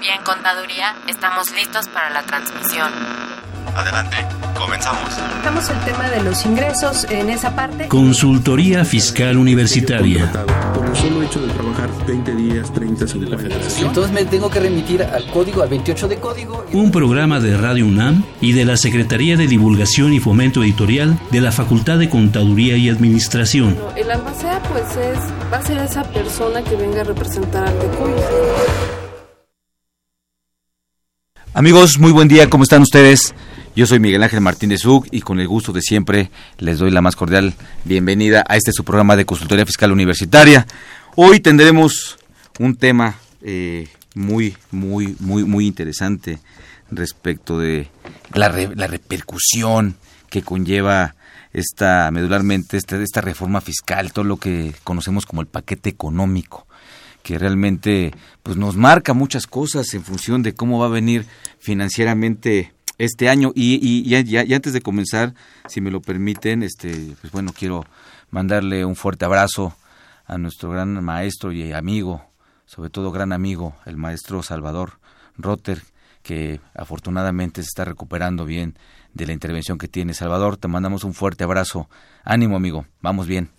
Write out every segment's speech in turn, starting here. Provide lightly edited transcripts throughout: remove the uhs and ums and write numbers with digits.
Contaduría en Contaduría, estamos listos para la transmisión. Adelante, comenzamos. Dejamos el tema de los ingresos en esa parte. Consultoría Fiscal Universitaria. Por el solo hecho de trabajar 20 días, 30, 50. Entonces me tengo que remitir al código, al 28 de código. Un programa de Radio UNAM y de la Secretaría de Divulgación y Fomento Editorial de la Facultad de Contaduría y Administración. Bueno, el albacea pues va a ser esa persona que venga a representar al TECUI. Amigos, muy buen día, ¿cómo están ustedes? Yo soy Miguel Ángel Martín de Zuc y con el gusto de siempre les doy la más cordial bienvenida a este su programa de Consultoría Fiscal Universitaria. Hoy tendremos un tema muy interesante respecto de la repercusión que conlleva esta reforma fiscal, todo lo que conocemos como el paquete económico, que realmente pues nos marca muchas cosas en función de cómo va a venir financieramente este año. Y antes de comenzar, si me lo permiten, pues bueno, quiero mandarle un fuerte abrazo a nuestro gran maestro y amigo, sobre todo gran amigo, el maestro Salvador Rotter, que afortunadamente se está recuperando bien de la intervención que tiene. Salvador, te mandamos un fuerte abrazo. Ánimo, amigo, vamos bien.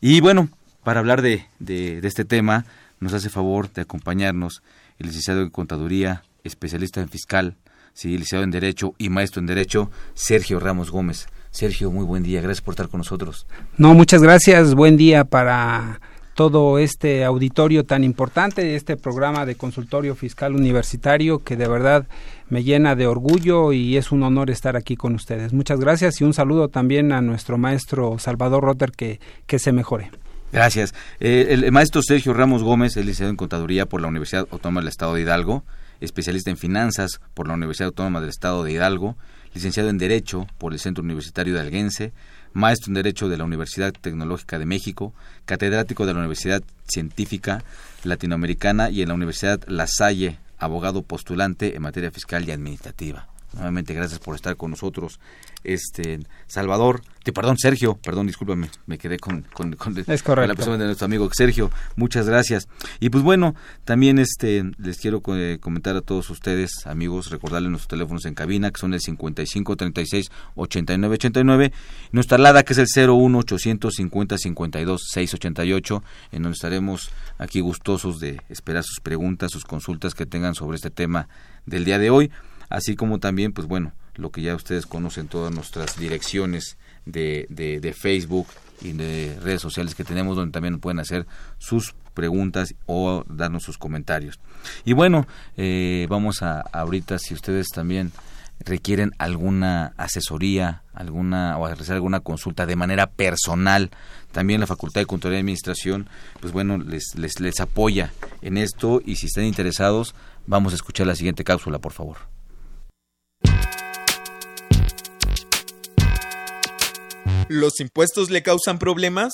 Y bueno, para hablar de este tema, nos hace favor de acompañarnos el licenciado en Contaduría, especialista en Fiscal, sí, licenciado en Derecho y maestro en Derecho, Sergio Ramos Gómez. Sergio, muy buen día, gracias por estar con nosotros. No, muchas gracias, buen día para todo este auditorio tan importante, este programa de Consultorio Fiscal Universitario que de verdad me llena de orgullo y es un honor estar aquí con ustedes. Muchas gracias y un saludo también a nuestro maestro Salvador Rotter, que se mejore. Gracias. El maestro Sergio Ramos Gómez es licenciado en Contaduría por la Universidad Autónoma del Estado de Hidalgo, especialista en Finanzas por la Universidad Autónoma del Estado de Hidalgo, licenciado en Derecho por el Centro Universitario Hidalguense, maestro en Derecho de la Universidad Tecnológica de México, catedrático de la Universidad Científica Latinoamericana y en la Universidad La Salle, abogado postulante en materia fiscal y administrativa. Nuevamente, gracias por estar con nosotros, Sergio, discúlpame, me quedé con la persona de nuestro amigo Sergio. Muchas gracias. Y pues bueno, también les quiero comentar a todos ustedes, amigos, recordarles nuestros teléfonos en cabina, que son el 55 36 89 89, nuestra alada, que es el 01 850 52 688, en donde estaremos aquí gustosos de esperar sus preguntas, sus consultas que tengan sobre este tema del día de hoy. Así como también, pues bueno, lo que ya ustedes conocen, todas nuestras direcciones de Facebook y de redes sociales que tenemos, donde también pueden hacer sus preguntas o darnos sus comentarios. Y bueno, vamos a ahorita, si ustedes también requieren alguna asesoría, o realizar alguna consulta de manera personal, también la Facultad de Contaduría y Administración, pues bueno, les apoya en esto. Y si están interesados, vamos a escuchar la siguiente cápsula, por favor. ¿Los impuestos le causan problemas?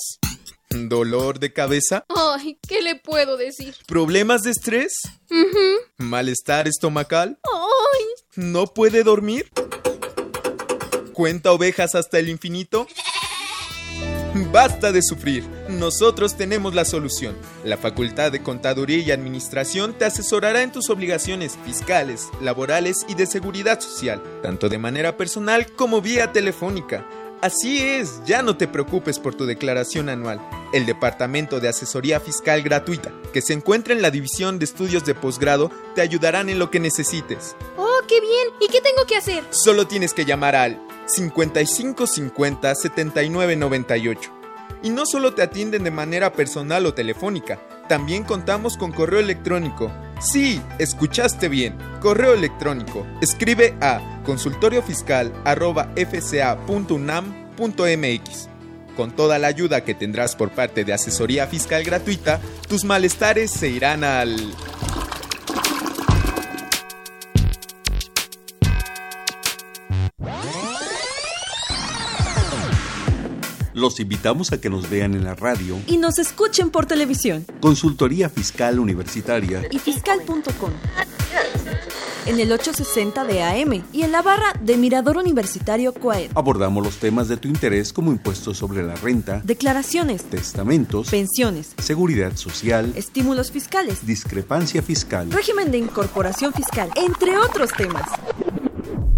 ¿Dolor de cabeza? Ay, ¿qué le puedo decir? ¿Problemas de estrés? Uh-huh. ¿Malestar estomacal? Ay. ¿No puede dormir? ¿Cuenta ovejas hasta el infinito? ¡Basta de sufrir! Nosotros tenemos la solución. La Facultad de Contaduría y Administración te asesorará en tus obligaciones fiscales, laborales y de seguridad social, tanto de manera personal como vía telefónica. Así es, ya no te preocupes por tu declaración anual. El Departamento de Asesoría Fiscal Gratuita, que se encuentra en la División de Estudios de Posgrado, te ayudarán en lo que necesites. ¡Oh, qué bien! ¿Y qué tengo que hacer? Solo tienes que llamar al 5550-7998. Y no solo te atienden de manera personal o telefónica, también contamos con correo electrónico. Sí, escuchaste bien, correo electrónico. Escribe a consultoriofiscal@fca.unam.mx. Con toda la ayuda que tendrás por parte de Asesoría Fiscal Gratuita, tus malestares se irán al... Los invitamos a que nos vean en la radio y nos escuchen por televisión. Consultoría Fiscal Universitaria y fiscal.com. en el 860 de AM y en la barra de Mirador Universitario COAED. Abordamos los temas de tu interés como impuestos sobre la renta, declaraciones, testamentos, pensiones, seguridad social, estímulos fiscales, discrepancia fiscal, régimen de incorporación fiscal, entre otros temas,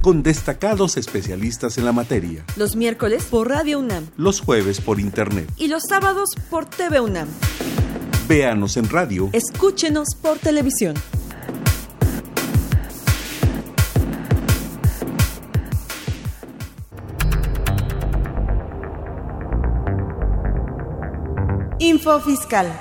con destacados especialistas en la materia. Los miércoles por Radio UNAM, los jueves por Internet y los sábados por TV UNAM. Véanos en radio, escúchenos por televisión. Info Fiscal.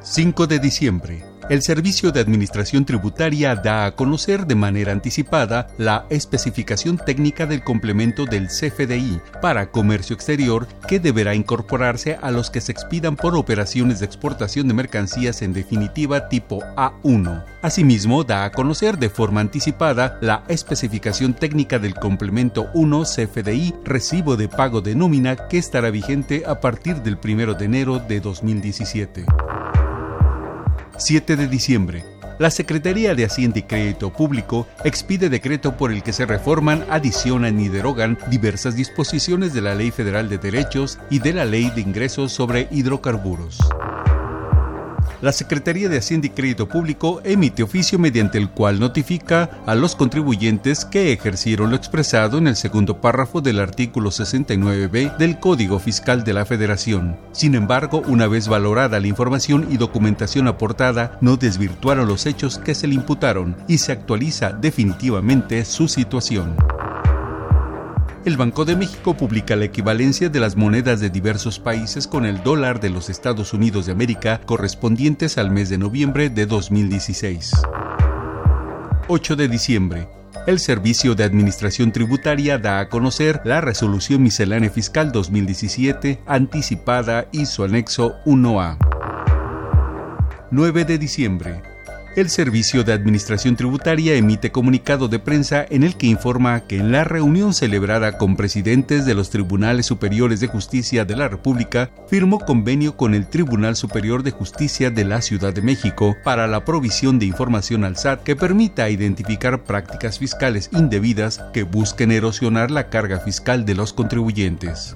5 de diciembre. El Servicio de Administración Tributaria da a conocer de manera anticipada la especificación técnica del complemento del CFDI para comercio exterior que deberá incorporarse a los que se expidan por operaciones de exportación de mercancías en definitiva tipo A1. Asimismo, da a conocer de forma anticipada la especificación técnica del complemento 1 CFDI recibo de pago de nómina que estará vigente a partir del 1 de enero de 2017. 7 de diciembre. La Secretaría de Hacienda y Crédito Público expide decreto por el que se reforman, adicionan y derogan diversas disposiciones de la Ley Federal de Derechos y de la Ley de Ingresos sobre Hidrocarburos. La Secretaría de Hacienda y Crédito Público emite oficio mediante el cual notifica a los contribuyentes que ejercieron lo expresado en el segundo párrafo del artículo 69b del Código Fiscal de la Federación. Sin embargo, una vez valorada la información y documentación aportada, no desvirtuaron los hechos que se le imputaron y se actualiza definitivamente su situación. El Banco de México publica la equivalencia de las monedas de diversos países con el dólar de los Estados Unidos de América correspondientes al mes de noviembre de 2016. 8 de diciembre. El Servicio de Administración Tributaria da a conocer la Resolución Miscelánea Fiscal 2017 anticipada y su anexo 1A. 9 de diciembre. El Servicio de Administración Tributaria emite comunicado de prensa en el que informa que en la reunión celebrada con presidentes de los Tribunales Superiores de Justicia de la República, firmó convenio con el Tribunal Superior de Justicia de la Ciudad de México para la provisión de información al SAT que permita identificar prácticas fiscales indebidas que busquen erosionar la carga fiscal de los contribuyentes.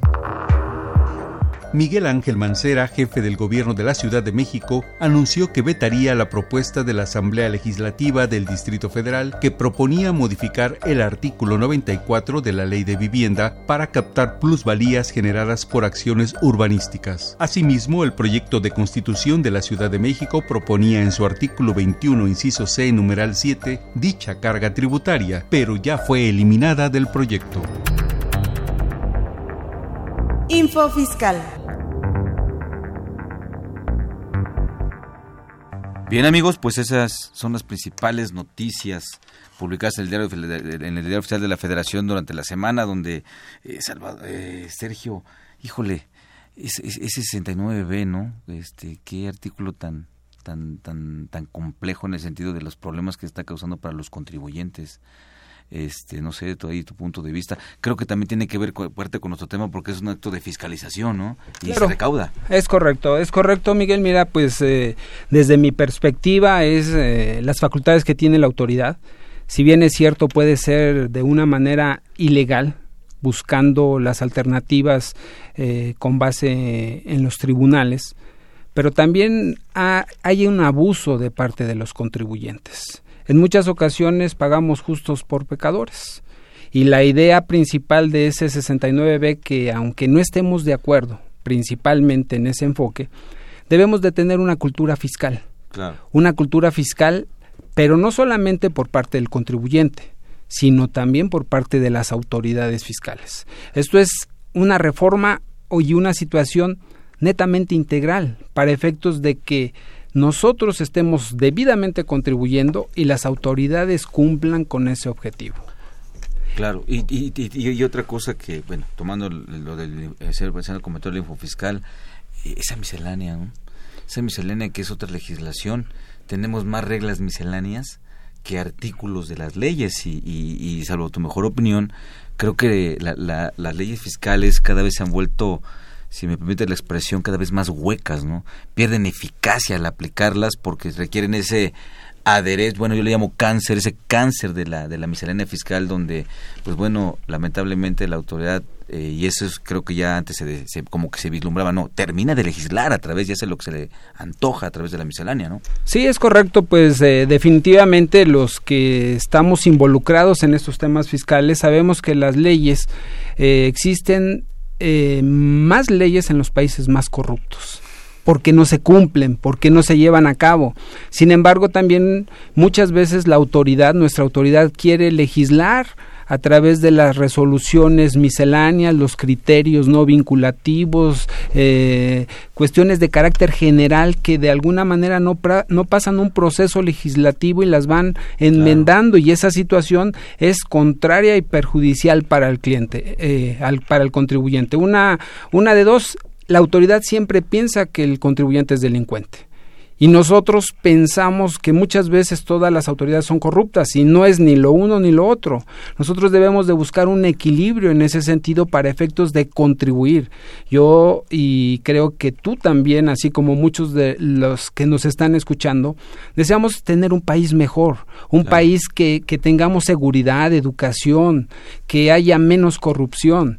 Miguel Ángel Mancera, jefe del Gobierno de la Ciudad de México, anunció que vetaría la propuesta de la Asamblea Legislativa del Distrito Federal que proponía modificar el artículo 94 de la Ley de Vivienda para captar plusvalías generadas por acciones urbanísticas. Asimismo, el proyecto de Constitución de la Ciudad de México proponía en su artículo 21, inciso C, numeral 7, dicha carga tributaria, pero ya fue eliminada del proyecto. Info Fiscal. Bien, amigos, pues esas son las principales noticias publicadas en el Diario Oficial de la Federación durante la semana, donde Sergio, híjole, es 69B, ¿no? Qué artículo tan complejo en el sentido de los problemas que está causando para los contribuyentes. No sé, todavía tu punto de vista. Creo que también tiene que ver fuerte con nuestro tema porque es un acto de fiscalización, ¿no? Y claro, se recauda. Es correcto, Miguel. Mira, pues desde mi perspectiva es las facultades que tiene la autoridad. Si bien es cierto, puede ser de una manera ilegal, buscando las alternativas con base en los tribunales, pero también hay un abuso de parte de los contribuyentes. En muchas ocasiones pagamos justos por pecadores y la idea principal de ese 69B, que aunque no estemos de acuerdo principalmente en ese enfoque, debemos de tener una cultura fiscal, claro. Una cultura fiscal, pero no solamente por parte del contribuyente, sino también por parte de las autoridades fiscales. Esto es una reforma y una situación netamente integral para efectos de que nosotros estemos debidamente contribuyendo y las autoridades cumplan con ese objetivo. Claro, y otra cosa que, bueno, tomando lo del comentario del Infofiscal, esa miscelánea que es otra legislación, tenemos más reglas misceláneas que artículos de las leyes y salvo tu mejor opinión, creo que las leyes fiscales cada vez se han vuelto si me permite la expresión, cada vez más huecas, ¿no? Pierden eficacia al aplicarlas porque requieren ese aderezo, bueno, yo le llamo cáncer, ese cáncer de la miscelánea fiscal donde, pues bueno, lamentablemente la autoridad, y eso es, creo que ya antes se como que se vislumbraba, no, termina de legislar a través, ya hace lo que se le antoja a través de la miscelánea, ¿no? Sí, es correcto, pues definitivamente los que estamos involucrados en estos temas fiscales sabemos que las leyes, existen más leyes en los países más corruptos, porque no se cumplen, porque no se llevan a cabo. Sin embargo, también muchas veces la autoridad, nuestra autoridad, quiere legislar a través de las resoluciones misceláneas, los criterios no vinculativos, cuestiones de carácter general que de alguna manera no pasan un proceso legislativo y las van enmendando, claro. Y esa situación es contraria y perjudicial para el cliente, para el contribuyente. Una de dos, la autoridad siempre piensa que el contribuyente es delincuente. Y nosotros pensamos que muchas veces todas las autoridades son corruptas y no es ni lo uno ni lo otro. Nosotros debemos de buscar un equilibrio en ese sentido para efectos de contribuir. Yo, y creo que tú también, así como muchos de los que nos están escuchando, deseamos tener un país mejor, un claro. país que tengamos seguridad, educación, que haya menos corrupción.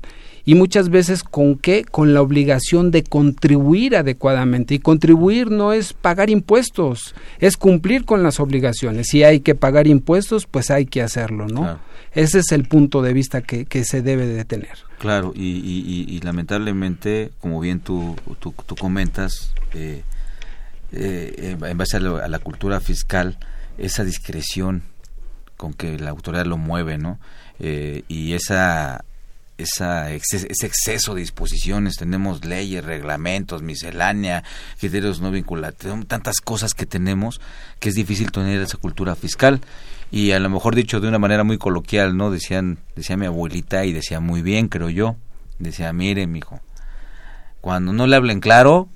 Y muchas veces, ¿con qué? Con la obligación de contribuir adecuadamente. Y contribuir no es pagar impuestos, es cumplir con las obligaciones. Si hay que pagar impuestos, pues hay que hacerlo, ¿no? Claro. Ese es el punto de vista que se debe de tener. Claro, y lamentablemente, como bien tú comentas, en base a la cultura fiscal, esa discreción con que la autoridad lo mueve, ¿no? Y ese exceso de disposiciones, tenemos leyes, reglamentos, miscelánea, criterios no vinculativos, tantas cosas que tenemos que es difícil tener esa cultura fiscal. Y a lo mejor dicho de una manera muy coloquial, ¿no? Decía mi abuelita y decía muy bien, creo yo, decía, mire, mijo, cuando no le hablen claro,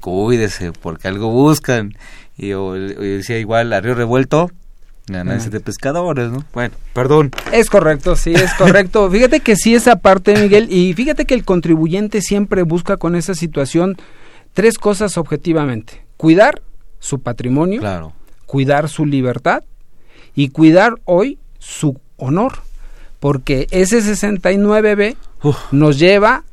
cuídese porque algo buscan. Y yo decía igual, a río revuelto, ganancias de pescadores, ¿no? Bueno, perdón. Es correcto, sí, es correcto. Fíjate que sí, esa parte, Miguel, y fíjate que el contribuyente siempre busca con esa situación tres cosas objetivamente. Cuidar su patrimonio, claro. Cuidar su libertad y cuidar hoy su honor, porque ese 69B nos lleva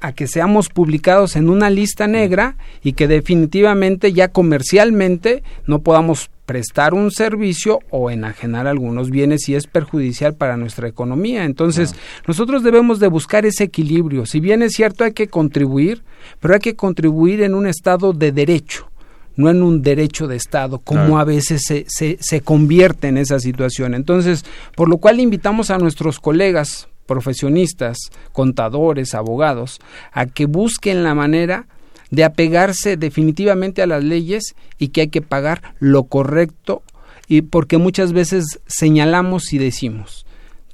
a que seamos publicados en una lista negra y que definitivamente ya comercialmente no podamos prestar un servicio o enajenar algunos bienes y es perjudicial para nuestra economía. Entonces, nosotros debemos de buscar ese equilibrio. Si bien es cierto, hay que contribuir, pero hay que contribuir en un estado de derecho, no en un derecho de Estado, como a veces se convierte en esa situación. Entonces, por lo cual invitamos a nuestros colegas profesionistas, contadores, abogados, a que busquen la manera de apegarse definitivamente a las leyes y que hay que pagar lo correcto, y porque muchas veces señalamos y decimos,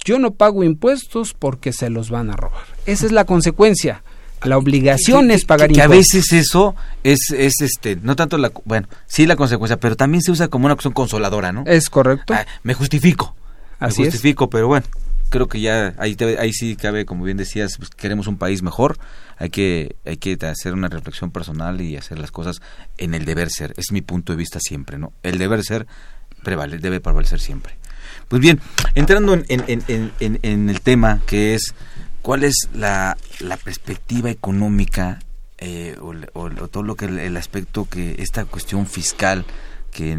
yo no pago impuestos porque se los van a robar. Esa es la consecuencia. La obligación es pagar impuestos. Que a veces eso es no tanto la, bueno, sí la consecuencia, pero también se usa como una acción consoladora, ¿no? Es correcto. Ah, me justifico. Así es. Me justifico, pero bueno. Creo que ya ahí sí cabe, como bien decías, pues queremos un país mejor, hay que hacer una reflexión personal y hacer las cosas en el deber ser. Es mi punto de vista siempre, ¿no? El deber ser debe prevalecer siempre. Pues bien, entrando en el tema que es, ¿cuál es la perspectiva económica o todo lo que el aspecto que esta cuestión fiscal que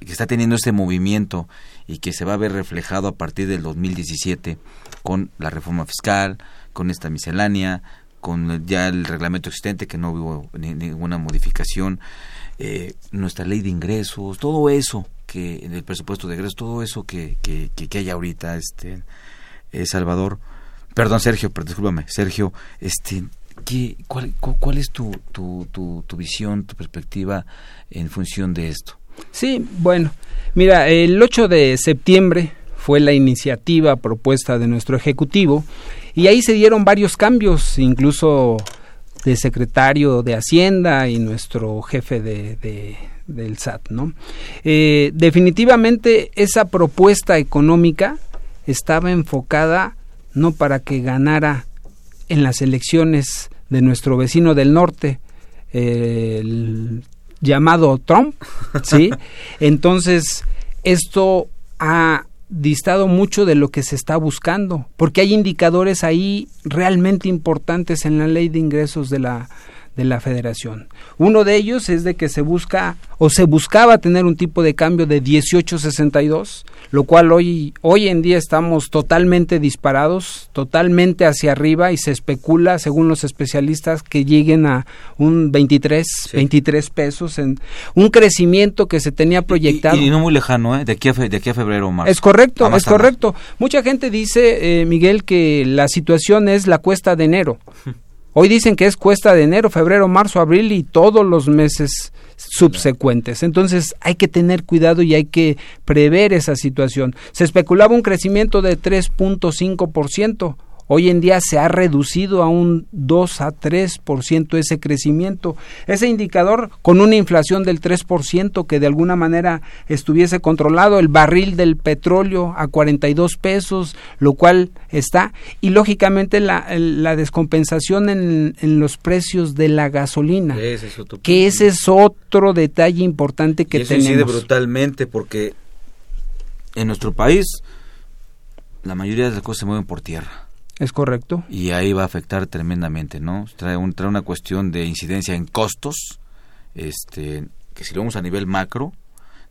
está teniendo este movimiento y que se va a ver reflejado a partir del 2017 con la reforma fiscal, con esta miscelánea, con ya el reglamento existente que no hubo ninguna modificación, nuestra ley de ingresos, todo eso que en el presupuesto de ingresos, todo eso que hay ahorita, Sergio, ¿cuál es tu visión, tu perspectiva en función de esto? Sí, bueno, mira, el 8 de septiembre fue la iniciativa propuesta de nuestro Ejecutivo y ahí se dieron varios cambios, incluso de secretario de Hacienda y nuestro jefe del SAT, ¿no? Definitivamente esa propuesta económica estaba enfocada no para que ganara en las elecciones de nuestro vecino del norte, el llamado Trump, ¿sí? Entonces, esto ha distado mucho de lo que se está buscando, porque hay indicadores ahí realmente importantes en la Ley de Ingresos de la Federación. Uno de ellos es de que se busca o se buscaba tener un tipo de cambio de 18.62, lo cual hoy en día estamos totalmente disparados, totalmente hacia arriba, y se especula, según los especialistas, que lleguen a un 23, sí. 23 pesos, en un crecimiento que se tenía proyectado. Y no muy lejano, ¿eh? De aquí a febrero o marzo. Es correcto, es correcto. Más. Mucha gente dice, Miguel, que la situación es la cuesta de enero. Hoy dicen que es cuesta de enero, febrero, marzo, abril y todos los meses subsecuentes. Entonces hay que tener cuidado y hay que prever esa situación. Se especulaba un crecimiento de 3.5%. Hoy en día se ha reducido a un 2 a 3% ese crecimiento. Ese indicador, con una inflación del 3% que de alguna manera estuviese controlado, el barril del petróleo a 42 pesos, lo cual está, y lógicamente la descompensación en los precios de la gasolina, ese es otro detalle importante que tenemos. Eso incide brutalmente porque en nuestro país la mayoría de las cosas se mueven por tierra. Es correcto. Y ahí va a afectar tremendamente, ¿no? Trae una cuestión de incidencia en costos, que si lo vemos a nivel macro,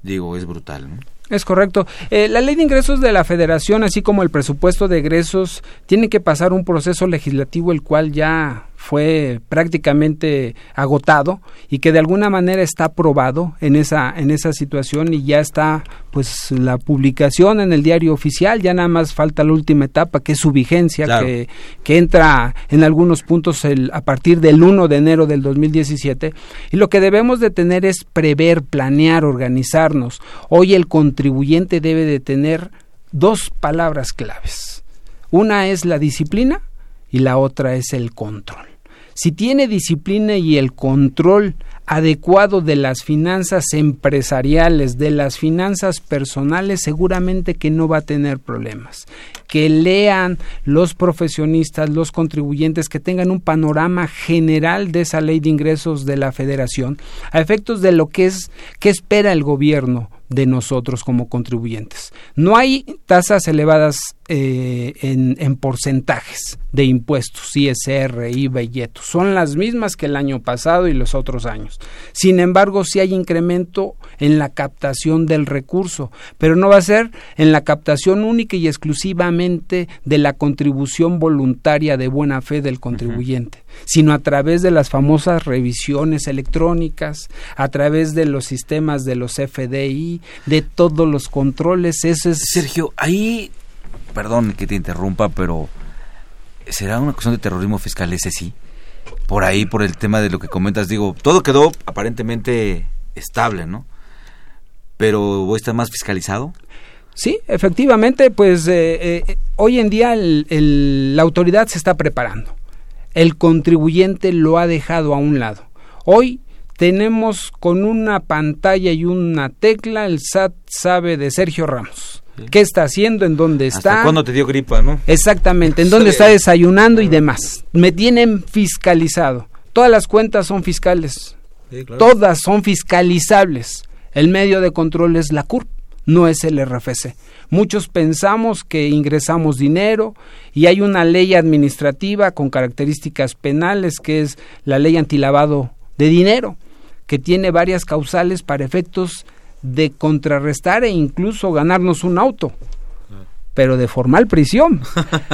es brutal, ¿no? Es correcto. La Ley de Ingresos de la Federación, así como el presupuesto de egresos, tiene que pasar un proceso legislativo el cual ya fue prácticamente agotado y que de alguna manera está aprobado en esa situación, y ya está pues la publicación en el Diario Oficial. Ya nada más falta la última etapa, que es su vigencia, claro, que entra en algunos puntos a partir del 1 de enero del 2017, y lo que debemos de tener es prever, planear, organizarnos. Hoy el contribuyente debe de tener dos palabras claves. Una es la disciplina y la otra es el control. Si tiene disciplina y el control adecuado de las finanzas empresariales, de las finanzas personales, seguramente que no va a tener problemas. Que lean los profesionistas, los contribuyentes, que tengan un panorama general de esa Ley de Ingresos de la Federación, a efectos de lo que es, qué espera el gobierno de nosotros como contribuyentes. No hay tasas elevadas en porcentajes de impuestos, ISR, IVA y IEPS. Son las mismas que el año pasado y los otros años. Sin embargo, sí hay incremento en la captación del recurso, pero no va a ser en la captación única y exclusivamente de la contribución voluntaria de buena fe del contribuyente, sino a través de las famosas revisiones electrónicas, a través de los sistemas de los CFDI, de todos los controles. Eso es... Sergio, ahí, perdón que te interrumpa, pero ¿será una cuestión de terrorismo fiscal ese sí? Por ahí, por el tema de lo que comentas, todo quedó aparentemente estable, ¿no? Pero ¿voy a estar más fiscalizado? Sí, efectivamente, pues hoy en día la autoridad se está preparando. El contribuyente lo ha dejado a un lado. Hoy tenemos con una pantalla y una tecla, el SAT sabe de Sergio Ramos. ¿Sí? ¿Qué está haciendo? ¿En dónde está? ¿Hasta cuándo te dio gripa, no? Exactamente, en dónde está desayunando y demás. Me tienen fiscalizado. Todas las cuentas son fiscales. Sí, claro. Todas son fiscalizables. El medio de control es la CURP. No es el RFC. Muchos pensamos que ingresamos dinero y hay una ley administrativa con características penales, que es la ley antilavado de dinero, que tiene varias causales para efectos de contrarrestar e incluso ganarnos un auto, pero de formal prisión,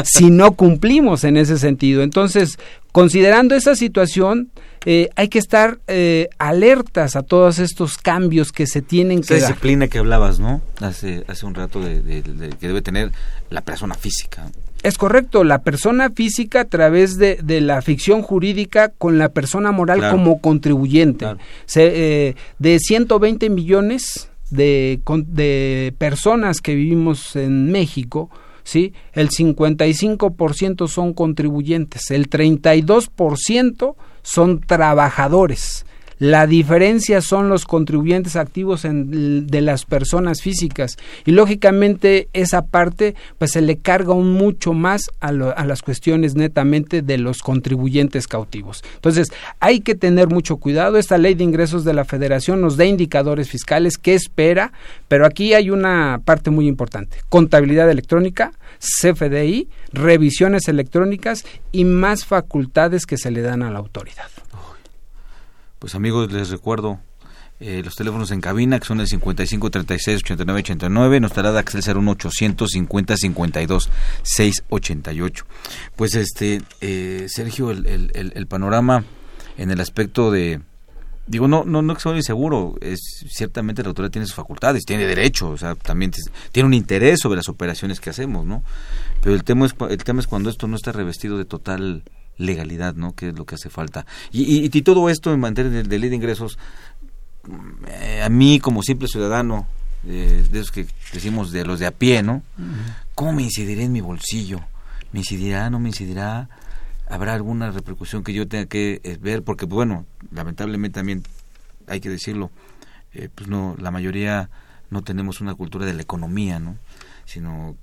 si no cumplimos en ese sentido. Entonces, considerando esa situación, hay que estar alertas a todos estos cambios que se tienen que dar. Esa disciplina que hablabas, ¿no? Hace un rato de que debe tener la persona física. Es correcto, la persona física a través de la ficción jurídica con la persona moral, claro, como contribuyente. Claro. De 120 millones de personas que vivimos en México, ¿sí? El 55% son contribuyentes, el 32% son trabajadores. La diferencia son los contribuyentes activos de las personas físicas, y lógicamente esa parte pues se le carga un mucho más a las cuestiones netamente de los contribuyentes cautivos. Entonces hay que tener mucho cuidado. Esta Ley de Ingresos de la Federación nos da indicadores fiscales, qué espera, pero aquí hay una parte muy importante: contabilidad electrónica, CFDI, revisiones electrónicas y más facultades que se le dan a la autoridad. Pues amigos, les recuerdo los teléfonos en cabina, que son el 55 36 89 89, nos tarada Axel 01 800 50 52 688. Pues Sergio, el panorama en el aspecto de, digo, no que sea inseguro, es ciertamente la autoridad tiene sus facultades, tiene derecho, o sea, también tiene un interés sobre las operaciones que hacemos, ¿no? Pero el tema es cuando esto no está revestido de total legalidad, ¿no? Que es lo que hace falta. Y todo esto en materia de ley de ingresos, a mí como simple ciudadano, de esos que decimos de los de a pie, ¿no? Uh-huh. ¿Cómo me incidirá en mi bolsillo? ¿Me incidirá, no me incidirá? ¿Habrá alguna repercusión que yo tenga que ver? Porque, bueno, lamentablemente también hay que decirlo, pues no, la mayoría no tenemos una cultura de la economía, ¿no? Sino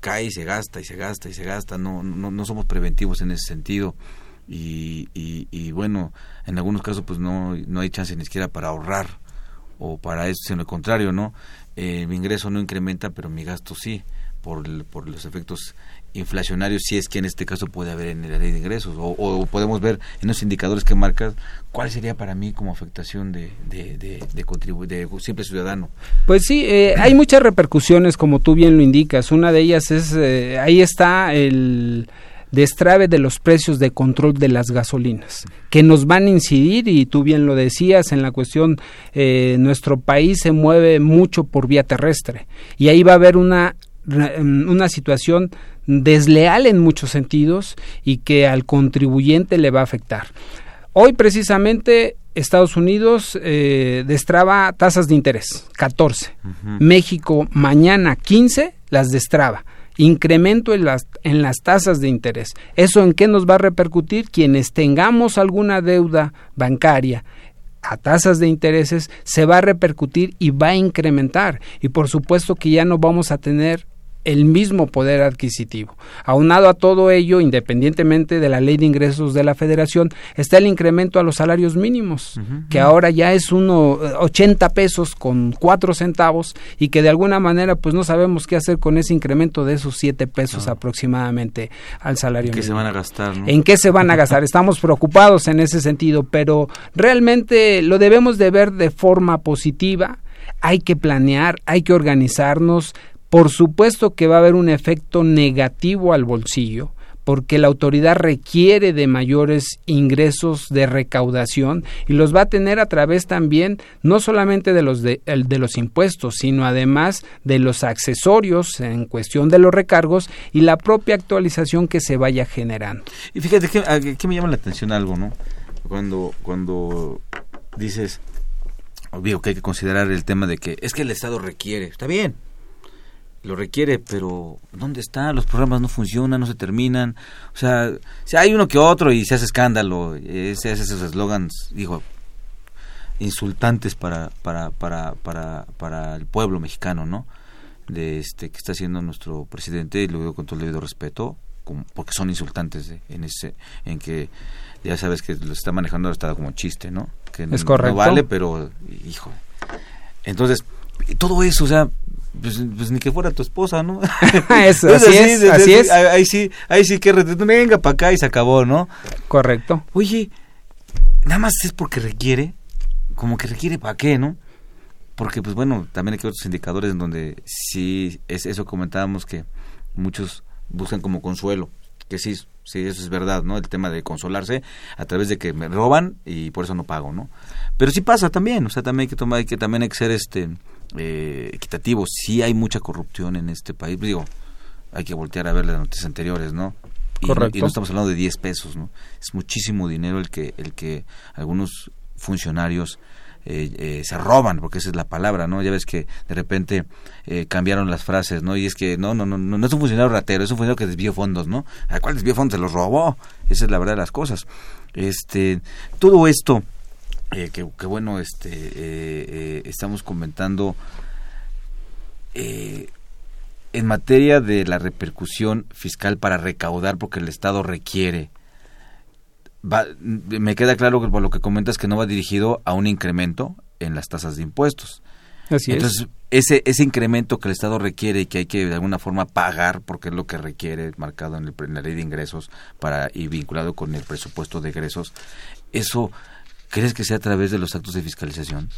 cae y se gasta y se gasta y se gasta, no somos preventivos en ese sentido, y bueno, en algunos casos pues no hay chance ni siquiera para ahorrar o para eso, sino el contrario, ¿no? Mi ingreso no incrementa, pero mi gasto sí, por los efectos inflacionarios, si es que en este caso puede haber en la ley de ingresos, o podemos ver en los indicadores que marcas cuál sería para mí como afectación de simple ciudadano. Pues sí, hay muchas repercusiones, como tú bien lo indicas. Una de ellas es, ahí está el destrabe de los precios de control de las gasolinas, que nos van a incidir, y tú bien lo decías, en la cuestión, nuestro país se mueve mucho por vía terrestre, y ahí va a haber una situación desleal en muchos sentidos y que al contribuyente le va a afectar. Hoy precisamente Estados Unidos destraba tasas de interés, 14. Uh-huh. México mañana 15 las destraba. Incremento en las tasas de interés. ¿Eso en qué nos va a repercutir? Quienes tengamos alguna deuda bancaria a tasas de intereses, se va a repercutir y va a incrementar, y por supuesto que ya no vamos a tener el mismo poder adquisitivo. Aunado a todo ello, independientemente de la Ley de Ingresos de la Federación, está el incremento a los salarios mínimos, uh-huh, que ahora ya es 80 pesos con 4 centavos, y que de alguna manera pues no sabemos qué hacer con ese incremento de esos 7 pesos aproximadamente al salario mínimo. ¿En qué se van a gastar, no? ¿En qué se van a gastar? Estamos preocupados en ese sentido, pero realmente lo debemos de ver de forma positiva. Hay que planear, hay que organizarnos. Por supuesto que va a haber un efecto negativo al bolsillo, porque la autoridad requiere de mayores ingresos de recaudación, y los va a tener a través también no solamente de los impuestos, sino además de los accesorios en cuestión de los recargos y la propia actualización que se vaya generando. Y fíjate que me llama la atención algo, ¿no? Cuando dices, obvio que hay que considerar el tema de que es que el Estado requiere, está bien, lo requiere, pero ¿dónde está? Los programas no funcionan, no se terminan. O sea, si hay uno que otro y se hace escándalo, se hace esos eslogans, digo, insultantes para el pueblo mexicano, ¿no? De que está haciendo nuestro presidente, y lo digo con todo el debido respeto, porque son insultantes, en que ya sabes que lo está manejando hasta como chiste, ¿no? Que es correcto. No vale, pero hijo. Entonces, todo eso, o sea, pues ni que fuera tu esposa, ¿no? Eso, así es. Ahí sí que venga para acá y se acabó, ¿no? Correcto. Oye, nada más es porque requiere, como que requiere para qué, ¿no? Porque, pues bueno, también hay que otros indicadores en donde sí, es eso comentábamos que muchos buscan como consuelo, que sí, eso es verdad, ¿no? El tema de consolarse a través de que me roban y por eso no pago, ¿no? Pero sí pasa también, o sea, también hay que tomar, también hay que ser equitativo. Sí hay mucha corrupción en este país, digo, hay que voltear a ver las noticias anteriores, ¿no? Correcto. Y no estamos hablando de 10 pesos, ¿no? Es muchísimo dinero el que algunos funcionarios se roban, porque esa es la palabra, ¿no? Ya ves que de repente cambiaron las frases, ¿no? Y es que no es un funcionario ratero, es un funcionario que desvió fondos, ¿no? ¿A cuál desvió fondos? Se los robó. Esa es la verdad de las cosas. Todo esto que bueno, estamos comentando en materia de la repercusión fiscal para recaudar, porque el Estado requiere. Me queda claro que por lo que comentas que no va dirigido a un incremento en las tasas de impuestos. Así es. Entonces, ese incremento que el Estado requiere y que hay que de alguna forma pagar, porque es lo que requiere, marcado en la Ley de Ingresos y vinculado con el presupuesto de egresos, ¿eso crees que sea a través de los actos de fiscalización?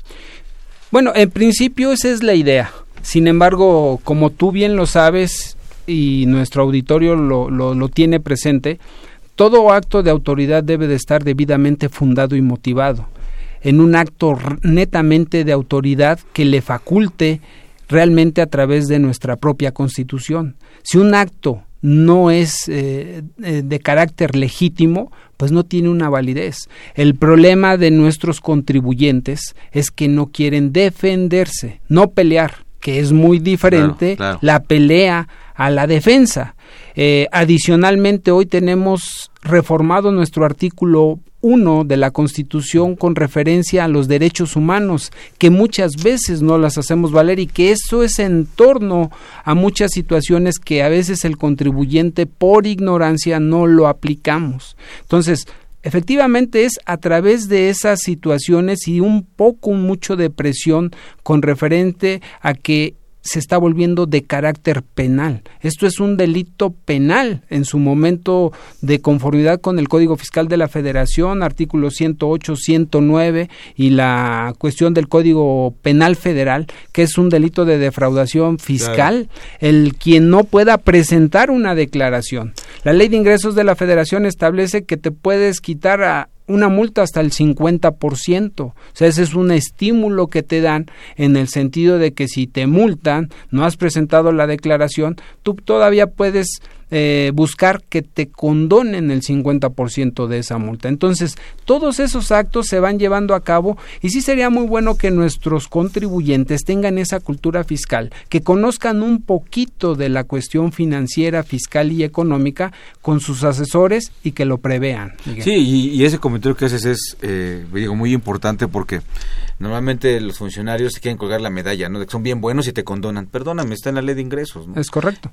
Bueno, en principio esa es la idea. Sin embargo, como tú bien lo sabes y nuestro auditorio lo tiene presente, todo acto de autoridad debe de estar debidamente fundado y motivado en un acto netamente de autoridad que le faculte realmente a través de nuestra propia Constitución. Si un acto no es de carácter legítimo, pues no tiene una validez. El problema de nuestros contribuyentes es que no quieren defenderse, no pelear, que es muy diferente claro. La pelea a la defensa. Adicionalmente, hoy tenemos reformado nuestro artículo 1 de la Constitución con referencia a los derechos humanos, que muchas veces no las hacemos valer y que eso es en torno a muchas situaciones que a veces el contribuyente por ignorancia no lo aplicamos. Entonces, efectivamente es a través de esas situaciones y mucho de presión con referente a que se está volviendo de carácter penal. Esto es un delito penal en su momento, de conformidad con el Código Fiscal de la Federación, artículo 108, 109 y la cuestión del Código Penal Federal, que es un delito de defraudación fiscal, claro. El quien no pueda presentar una declaración. La Ley de Ingresos de la Federación establece que te puedes quitar una multa hasta el 50%. O sea, ese es un estímulo que te dan en el sentido de que si te multan, no has presentado la declaración, tú todavía puedes buscar que te condonen el 50% de esa multa. Entonces, todos esos actos se van llevando a cabo y sí sería muy bueno que nuestros contribuyentes tengan esa cultura fiscal, que conozcan un poquito de la cuestión financiera, fiscal y económica con sus asesores y que lo prevean. Miguel. Sí, y ese comentario que haces es muy importante, porque normalmente los funcionarios se quieren colgar la medalla, ¿no? De que son bien buenos y te condonan. Perdóname, está en la Ley de Ingresos, ¿no? Es correcto.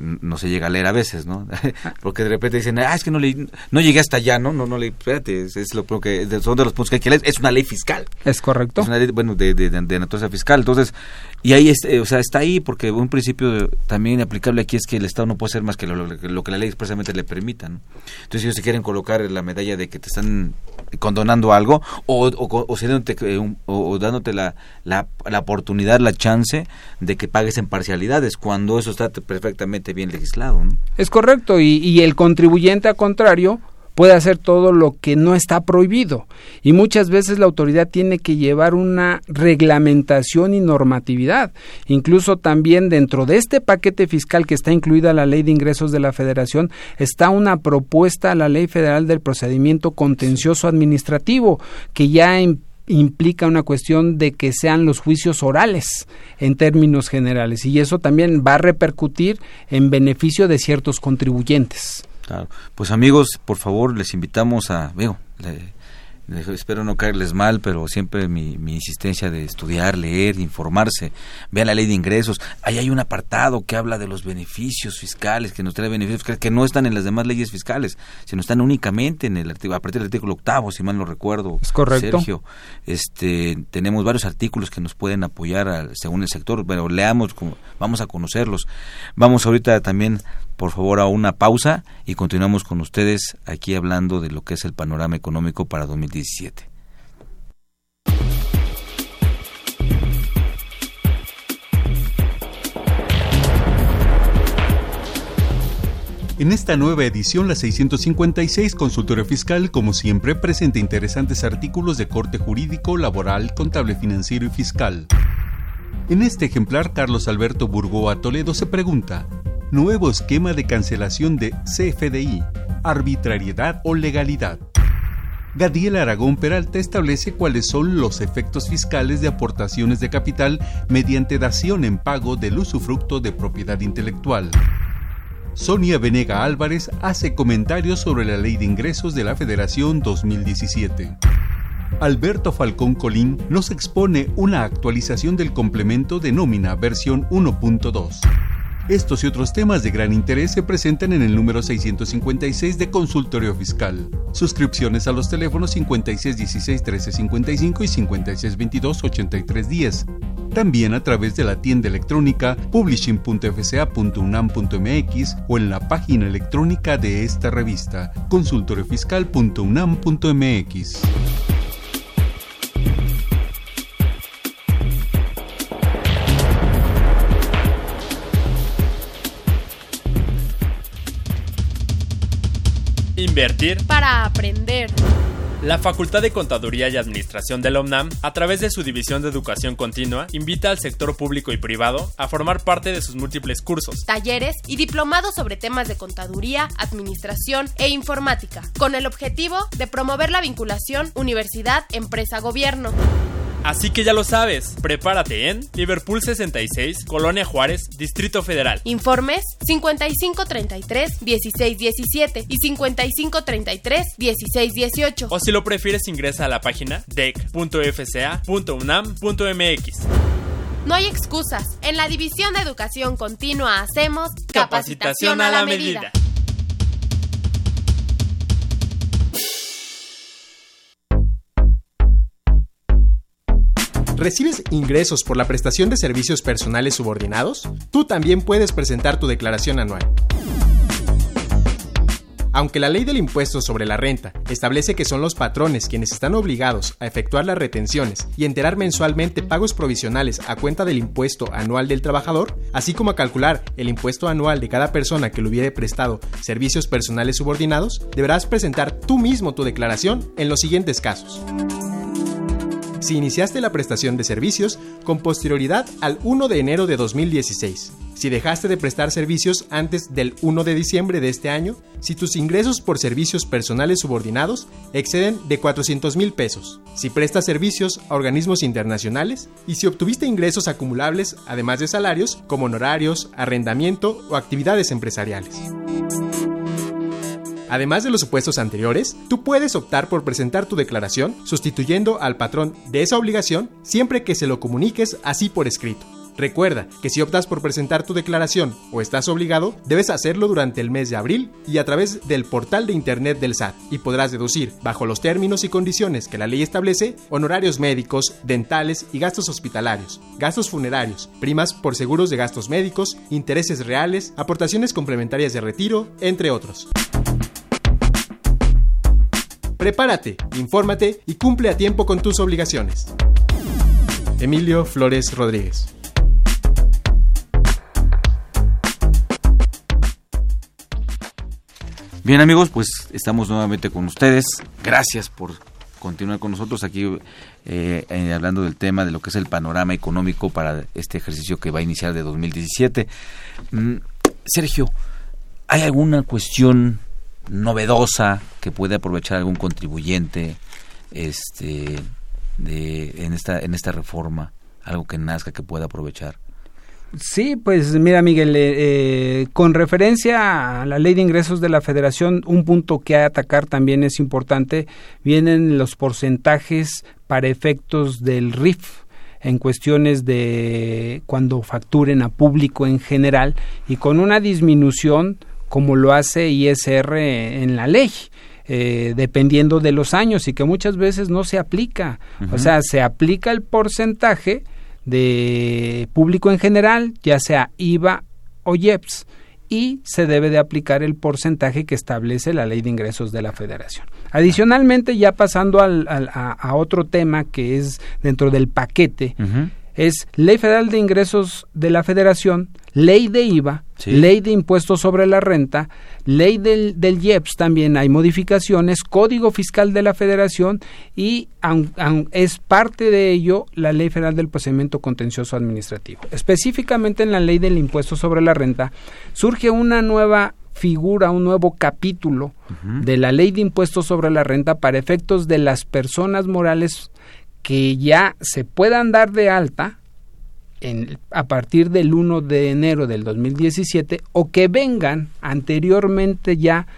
No se llega a leer a veces, ¿no? Porque de repente dicen, es que no llegué hasta allá, ¿no? No, espérate, es lo que son de los puntos que hay que leer, es una ley fiscal. Es correcto. Es una ley, de naturaleza fiscal. Entonces, y ahí, está ahí, porque un principio también aplicable aquí es que el Estado no puede hacer más que lo que la ley expresamente le permita, ¿no? Entonces, ellos se quieren colocar la medalla de que te están condonando algo o dándote la oportunidad, la chance de que pagues en parcialidades, cuando eso está perfectamente bien legislado, ¿no? Es correcto, y el contribuyente, al contrario, puede hacer todo lo que no está prohibido, y muchas veces la autoridad tiene que llevar una reglamentación y normatividad. Incluso también dentro de este paquete fiscal que está incluida la Ley de Ingresos de la Federación, está una propuesta a la Ley Federal del Procedimiento Contencioso Administrativo, que ya implica una cuestión de que sean los juicios orales en términos generales, y eso también va a repercutir en beneficio de ciertos contribuyentes. Claro. Pues amigos, por favor, les invitamos espero no caerles mal, pero siempre mi insistencia de estudiar, leer, informarse. Vean la Ley de Ingresos. Ahí hay un apartado que habla de los beneficios fiscales, que nos trae beneficios fiscales que no están en las demás leyes fiscales, sino están únicamente a partir del artículo 8, si mal no recuerdo. Es correcto. Sergio, tenemos varios artículos que nos pueden apoyar según el sector, pero leamos, vamos a conocerlos. Vamos ahorita también, por favor, a una pausa y continuamos con ustedes aquí hablando de lo que es el panorama económico para 2017. En esta nueva edición, la 656 Consultoría Fiscal, como siempre, presenta interesantes artículos de corte jurídico, laboral, contable, financiero y fiscal. En este ejemplar, Carlos Alberto Burgoa Toledo se pregunta: nuevo esquema de cancelación de CFDI, arbitrariedad o legalidad. Gadiel Aragón Peralta establece cuáles son los efectos fiscales de aportaciones de capital mediante dación en pago del usufructo de propiedad intelectual. Sonia Venega Álvarez hace comentarios sobre la Ley de Ingresos de la Federación 2017. Alberto Falcón Colín nos expone una actualización del complemento de nómina versión 1.2. Estos y otros temas de gran interés se presentan en el número 656 de Consultorio Fiscal. Suscripciones a los teléfonos 5616-1355 y 5622-8310. También a través de la tienda electrónica publishing.fca.unam.mx o en la página electrónica de esta revista, consultoriofiscal.unam.mx. Invertir para aprender. La Facultad de Contaduría y Administración de la UNAM, a través de su División de Educación Continua, invita al sector público y privado a formar parte de sus múltiples cursos, talleres y diplomados sobre temas de contaduría, administración e informática, con el objetivo de promover la vinculación universidad-empresa-gobierno. Así que ya lo sabes, prepárate en Liverpool 66, Colonia Juárez, Distrito Federal. Informes 5533-1617 y 5533-1618. O si lo prefieres ingresa a la página dec.fca.unam.mx. No hay excusas, en la División de Educación Continua hacemos capacitación a la medida. ¿Recibes ingresos por la prestación de servicios personales subordinados? Tú también puedes presentar tu declaración anual. Aunque la Ley del Impuesto sobre la Renta establece que son los patrones quienes están obligados a efectuar las retenciones y enterar mensualmente pagos provisionales a cuenta del impuesto anual del trabajador, así como a calcular el impuesto anual de cada persona que le hubiere prestado servicios personales subordinados, deberás presentar tú mismo tu declaración en los siguientes casos. Si iniciaste la prestación de servicios con posterioridad al 1 de enero de 2016, si dejaste de prestar servicios antes del 1 de diciembre de este año, si tus ingresos por servicios personales subordinados exceden de 400,000 pesos, si prestas servicios a organismos internacionales y si obtuviste ingresos acumulables además de salarios como honorarios, arrendamiento o actividades empresariales. Además de los supuestos anteriores, tú puedes optar por presentar tu declaración sustituyendo al patrón de esa obligación siempre que se lo comuniques así por escrito. Recuerda que si optas por presentar tu declaración o estás obligado, debes hacerlo durante el mes de abril y a través del portal de internet del SAT, y podrás deducir, bajo los términos y condiciones que la ley establece, honorarios médicos, dentales y gastos hospitalarios, gastos funerarios, primas por seguros de gastos médicos, intereses reales, aportaciones complementarias de retiro, entre otros. Prepárate, infórmate y cumple a tiempo con tus obligaciones. Emilio Flores Rodríguez. Bien amigos, pues estamos nuevamente con ustedes. Gracias por continuar con nosotros aquí hablando del tema de lo que es el panorama económico para este ejercicio que va a iniciar de 2017. Sergio, ¿hay alguna cuestión novedosa que puede aprovechar algún contribuyente en esta reforma, algo que nazca que pueda aprovechar? Sí, pues mira Miguel, con referencia a la Ley de Ingresos de la Federación, un punto que a atacar también es importante, vienen los porcentajes para efectos del RIF en cuestiones de cuando facturen a público en general, y con una disminución como lo hace ISR en la ley, dependiendo de los años, y que muchas veces no se aplica. Uh-huh. O sea, se aplica el porcentaje de público en general, ya sea IVA o IEPS, y se debe de aplicar el porcentaje que establece la Ley de Ingresos de la Federación. Adicionalmente, ya pasando a otro tema que es dentro del paquete, uh-huh, es Ley Federal de Ingresos de la Federación, Ley de IVA, sí, Ley de Impuesto sobre la Renta, Ley del IEPS, también hay modificaciones, Código Fiscal de la Federación y es parte de ello la Ley Federal del Procedimiento Contencioso Administrativo. Específicamente en la Ley del Impuesto sobre la Renta surge una nueva figura, un nuevo capítulo, uh-huh, de la Ley de Impuesto sobre la Renta para efectos de las personas morales que ya se puedan dar de alta a partir del 1 de enero del 2017 o que vengan anteriormente ya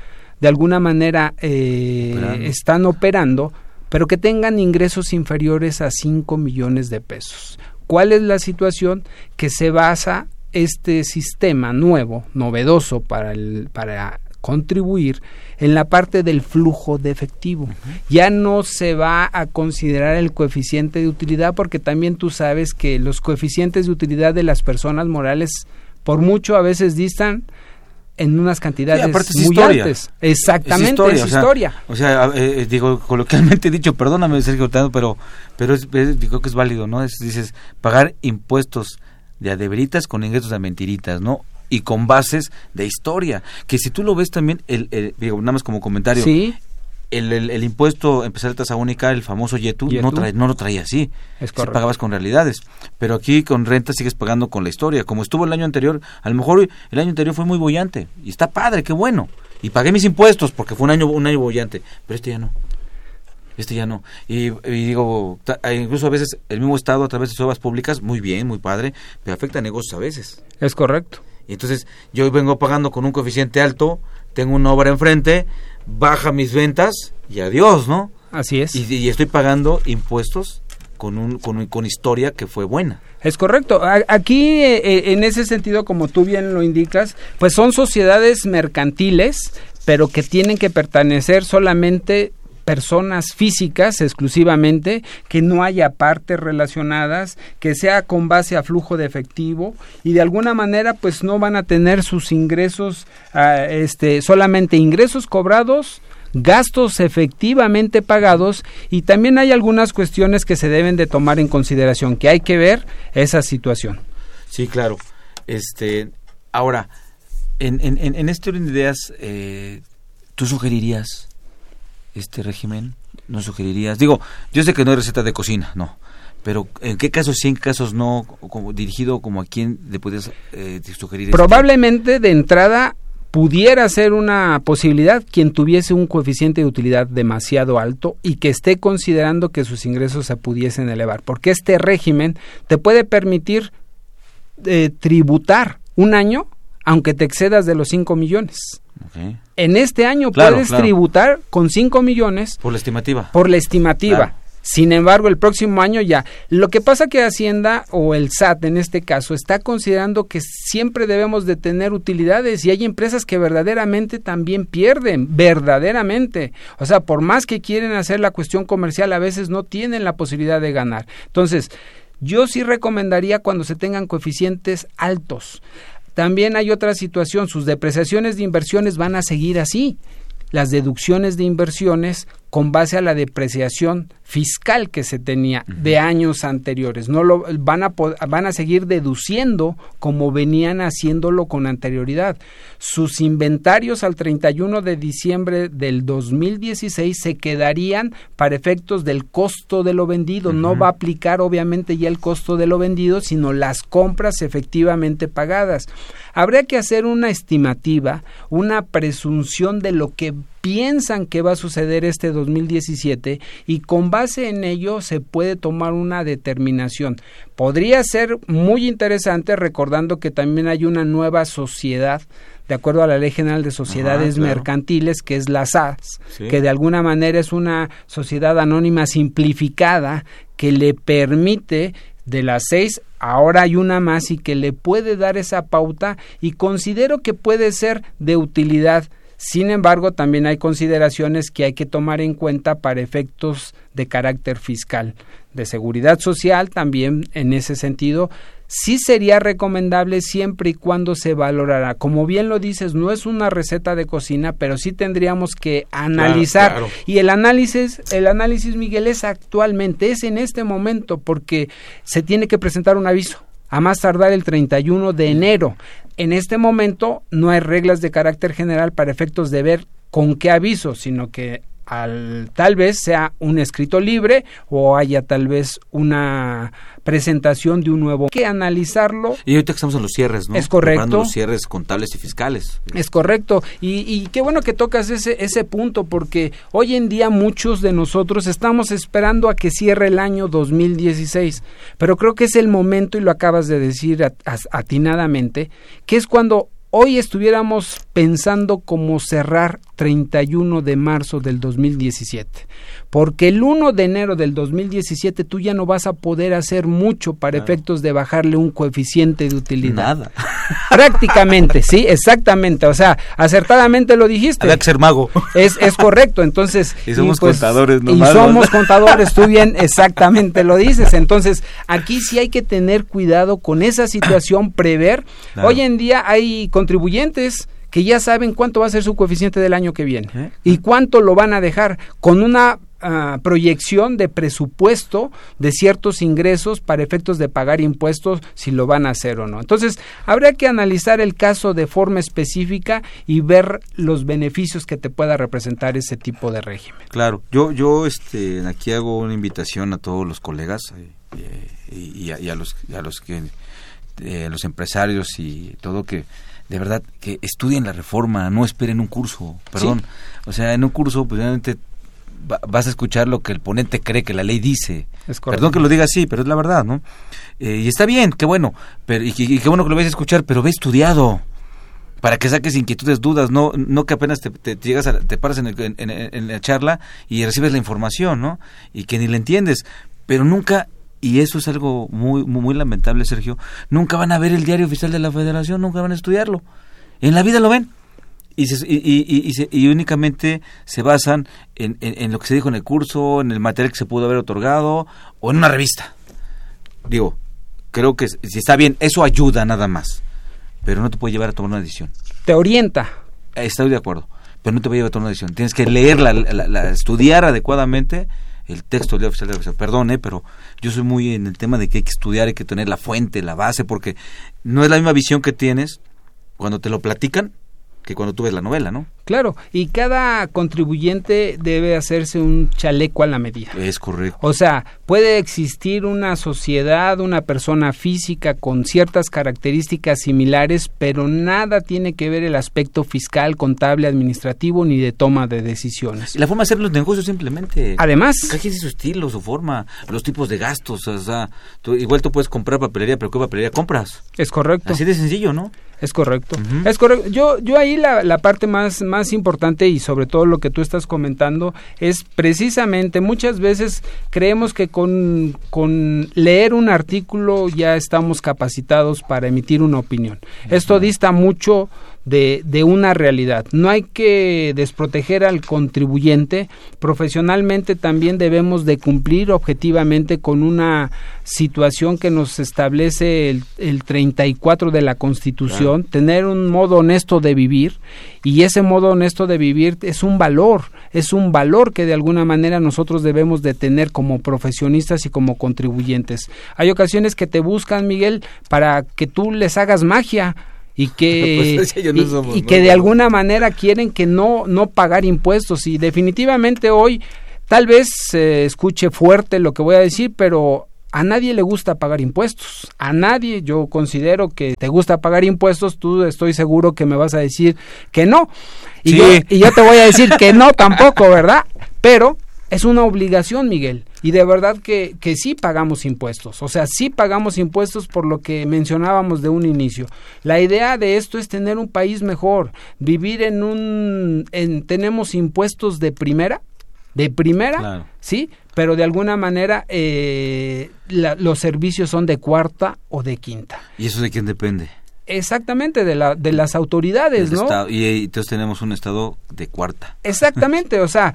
de alguna manera están operando pero que tengan ingresos inferiores a 5 millones de pesos. ¿Cuál es la situación? Que se basa este sistema nuevo, novedoso para contribuir en la parte del flujo de efectivo. Ya no se va a considerar el coeficiente de utilidad, porque también tú sabes que los coeficientes de utilidad de las personas morales por mucho a veces distan en unas cantidades muy altas. Exactamente, es historia. Digo, coloquialmente dicho, perdóname Sergio, pero digo que es válido, ¿no? Dices, pagar impuestos de adeveritas con ingresos de mentiritas, ¿no? Y con bases de historia, que si tú lo ves también, digo, nada más como comentario, ¿sí? el impuesto empezar a tasa única, el famoso YETU, no lo traía así, es correcto. Si pagabas con realidades, pero aquí con renta sigues pagando con la historia, como estuvo el año anterior. A lo mejor el año anterior fue muy boyante, y está padre, qué bueno, y pagué mis impuestos porque fue un año boyante, pero este ya no. Y digo, incluso a veces el mismo Estado a través de sus obras públicas, muy bien, muy padre, pero afecta a negocios a veces. Es correcto. Entonces, yo vengo pagando con un coeficiente alto, tengo una obra enfrente, baja mis ventas y adiós, ¿no? Así es. Y estoy pagando impuestos con historia que fue buena. Es correcto. Aquí, en ese sentido, como tú bien lo indicas, pues son sociedades mercantiles, pero que tienen que pertenecer solamente personas físicas exclusivamente, que no haya partes relacionadas, que sea con base a flujo de efectivo, y de alguna manera pues no van a tener sus ingresos, solamente ingresos cobrados, gastos efectivamente pagados. Y también hay algunas cuestiones que se deben de tomar en consideración, que hay que ver esa situación. Sí, claro. Ahora, en este orden de ideas, ¿tú sugerirías este régimen? ¿No sugerirías? Digo, yo sé que no hay receta de cocina, no, pero ¿en qué casos sí, en casos no? ¿Dirigido como a quién le puedes sugerir? Probablemente de entrada pudiera ser una posibilidad quien tuviese un coeficiente de utilidad demasiado alto y que esté considerando que sus ingresos se pudiesen elevar, porque este régimen te puede permitir tributar un año aunque te excedas de los 5 millones. Okay. En este año puedes tributar con 5 millones. Por la estimativa. Claro. Sin embargo, el próximo año ya. Lo que pasa que Hacienda o el SAT en este caso está considerando que siempre debemos de tener utilidades, y hay empresas que verdaderamente también pierden, verdaderamente. O sea, por más que quieren hacer la cuestión comercial, a veces no tienen la posibilidad de ganar. Entonces, yo sí recomendaría cuando se tengan coeficientes altos. También hay otra situación, sus depreciaciones de inversiones van a seguir así. Las deducciones de inversiones con base a la depreciación fiscal que se tenía de años anteriores, no lo van a seguir deduciendo como venían haciéndolo con anterioridad. Sus inventarios al 31 de diciembre del 2016 se quedarían para efectos del costo de lo vendido. No va a aplicar obviamente ya el costo de lo vendido, sino las compras efectivamente pagadas. Habría que hacer una estimativa, una presunción de lo que piensan que va a suceder este 2017, y con base en ello se puede tomar una determinación. Podría ser muy interesante, recordando que también hay una nueva sociedad de acuerdo a la Ley General de Sociedades Mercantiles, que es la SAS, que de alguna manera es una sociedad anónima simplificada que le permite de las 6, ahora hay una más, y que le puede dar esa pauta, y considero que puede ser de utilidad. Sin embargo, también hay consideraciones que hay que tomar en cuenta para efectos de carácter fiscal, de seguridad social también en ese sentido. Sí sería recomendable siempre y cuando se valorara. Como bien lo dices, no es una receta de cocina, pero sí tendríamos que analizar. Claro. Y el análisis, Miguel, es en este momento, porque se tiene que presentar un aviso a más tardar el 31 de enero. En este momento no hay reglas de carácter general para efectos de ver con qué aviso, sino que tal vez sea un escrito libre, o haya tal vez una presentación de un nuevo. Hay que analizarlo. Y ahorita que estamos en los cierres, ¿no? Es correcto. Preparando los cierres contables y fiscales. Es correcto. Y qué bueno que tocas ese punto, porque hoy en día muchos de nosotros estamos esperando a que cierre el año 2016. Pero creo que es el momento, y lo acabas de decir atinadamente, que es cuando hoy estuviéramos pensando cómo cerrar 31 de marzo del 2017, porque el 1 de enero del 2017 tú ya no vas a poder hacer mucho para efectos de bajarle un coeficiente de utilidad. Nada. Prácticamente, sí, exactamente, o sea, acertadamente lo dijiste. Había que ser mago. Es correcto, entonces. Y somos contadores nomás. Y somos contadores, tú bien exactamente lo dices. Entonces, aquí sí hay que tener cuidado con esa situación, prever. Claro. Hoy en día hay contribuyentes que ya saben cuánto va a ser su coeficiente del año que viene y cuánto lo van a dejar con una proyección de presupuesto de ciertos ingresos para efectos de pagar impuestos, si lo van a hacer o no. Entonces, habrá que analizar el caso de forma específica y ver los beneficios que te pueda representar ese tipo de régimen. Claro, yo aquí hago una invitación a todos los colegas y a los empresarios y todo que de verdad, que estudien la reforma, no esperen un curso, perdón. Sí. O sea, en un curso, pues, obviamente, vas a escuchar lo que el ponente cree que la ley dice. Es correcto. Perdón que lo diga así, pero es la verdad, ¿no? Y está bien, qué bueno, pero, y qué bueno que lo vayas a escuchar, pero ve estudiado, para que saques inquietudes, dudas, no que apenas te llegas te paras en la charla y recibes la información, ¿no? Y que ni la entiendes, pero nunca... Y eso es algo muy, muy, muy lamentable, Sergio. Nunca van a ver el Diario Oficial de la Federación, nunca van a estudiarlo. En la vida lo ven. Y únicamente se basan en lo que se dijo en el curso, en el material que se pudo haber otorgado, o en una revista. Digo, creo que si está bien, eso ayuda nada más. Pero no te puede llevar a tomar una decisión. Te orienta. Estoy de acuerdo. Pero no te puede llevar a tomar una decisión. Tienes que leerla, estudiar adecuadamente el texto del Diario Oficial de la Federación. Perdón, pero yo soy muy en el tema de que hay que estudiar, hay que tener la fuente, la base, porque no es la misma visión que tienes cuando te lo platican que cuando tú ves la novela, ¿no? Claro, y cada contribuyente debe hacerse un chaleco a la medida. Es correcto. O sea, puede existir una sociedad, una persona física con ciertas características similares, pero nada tiene que ver el aspecto fiscal, contable, administrativo, ni de toma de decisiones. La forma de hacer los negocios simplemente. Además. Casi su estilo, su forma, los tipos de gastos, o sea, igual tú puedes comprar papelería, pero ¿qué papelería compras? Es correcto. Así de sencillo, ¿no? Es correcto. Uh-huh. Es correcto. Yo ahí la parte más importante y sobre todo lo que tú estás comentando es precisamente muchas veces creemos que con leer un artículo ya estamos capacitados para emitir una opinión. Uh-huh. Esto dista mucho de una realidad. No hay que desproteger al contribuyente. Profesionalmente también debemos de cumplir objetivamente con una situación que nos establece el 34 de la Constitución, claro. Tener un modo honesto de vivir, y ese modo honesto de vivir es un valor que de alguna manera nosotros debemos de tener como profesionistas y como contribuyentes. Hay ocasiones que te buscan, Miguel, para que tú les hagas magia y que de alguna manera quieren que no pagar impuestos, y definitivamente hoy tal vez escuche fuerte lo que voy a decir, pero a nadie le gusta pagar impuestos. A nadie. Yo considero que te gusta pagar impuestos, tú estoy seguro que me vas a decir que no. Y, sí. yo te voy a decir que no tampoco, ¿verdad? Pero es una obligación, Miguel, y de verdad que sí pagamos impuestos, o sea, sí pagamos impuestos por lo que mencionábamos de un inicio. La idea de esto es tener un país mejor, vivir tenemos impuestos de primera, claro. ¿Sí? Pero de alguna manera los servicios son de cuarta o de quinta. ¿Y eso de quién depende? Exactamente, de las autoridades, ¿no? Estado, y entonces tenemos un estado de cuarta. Exactamente, o sea,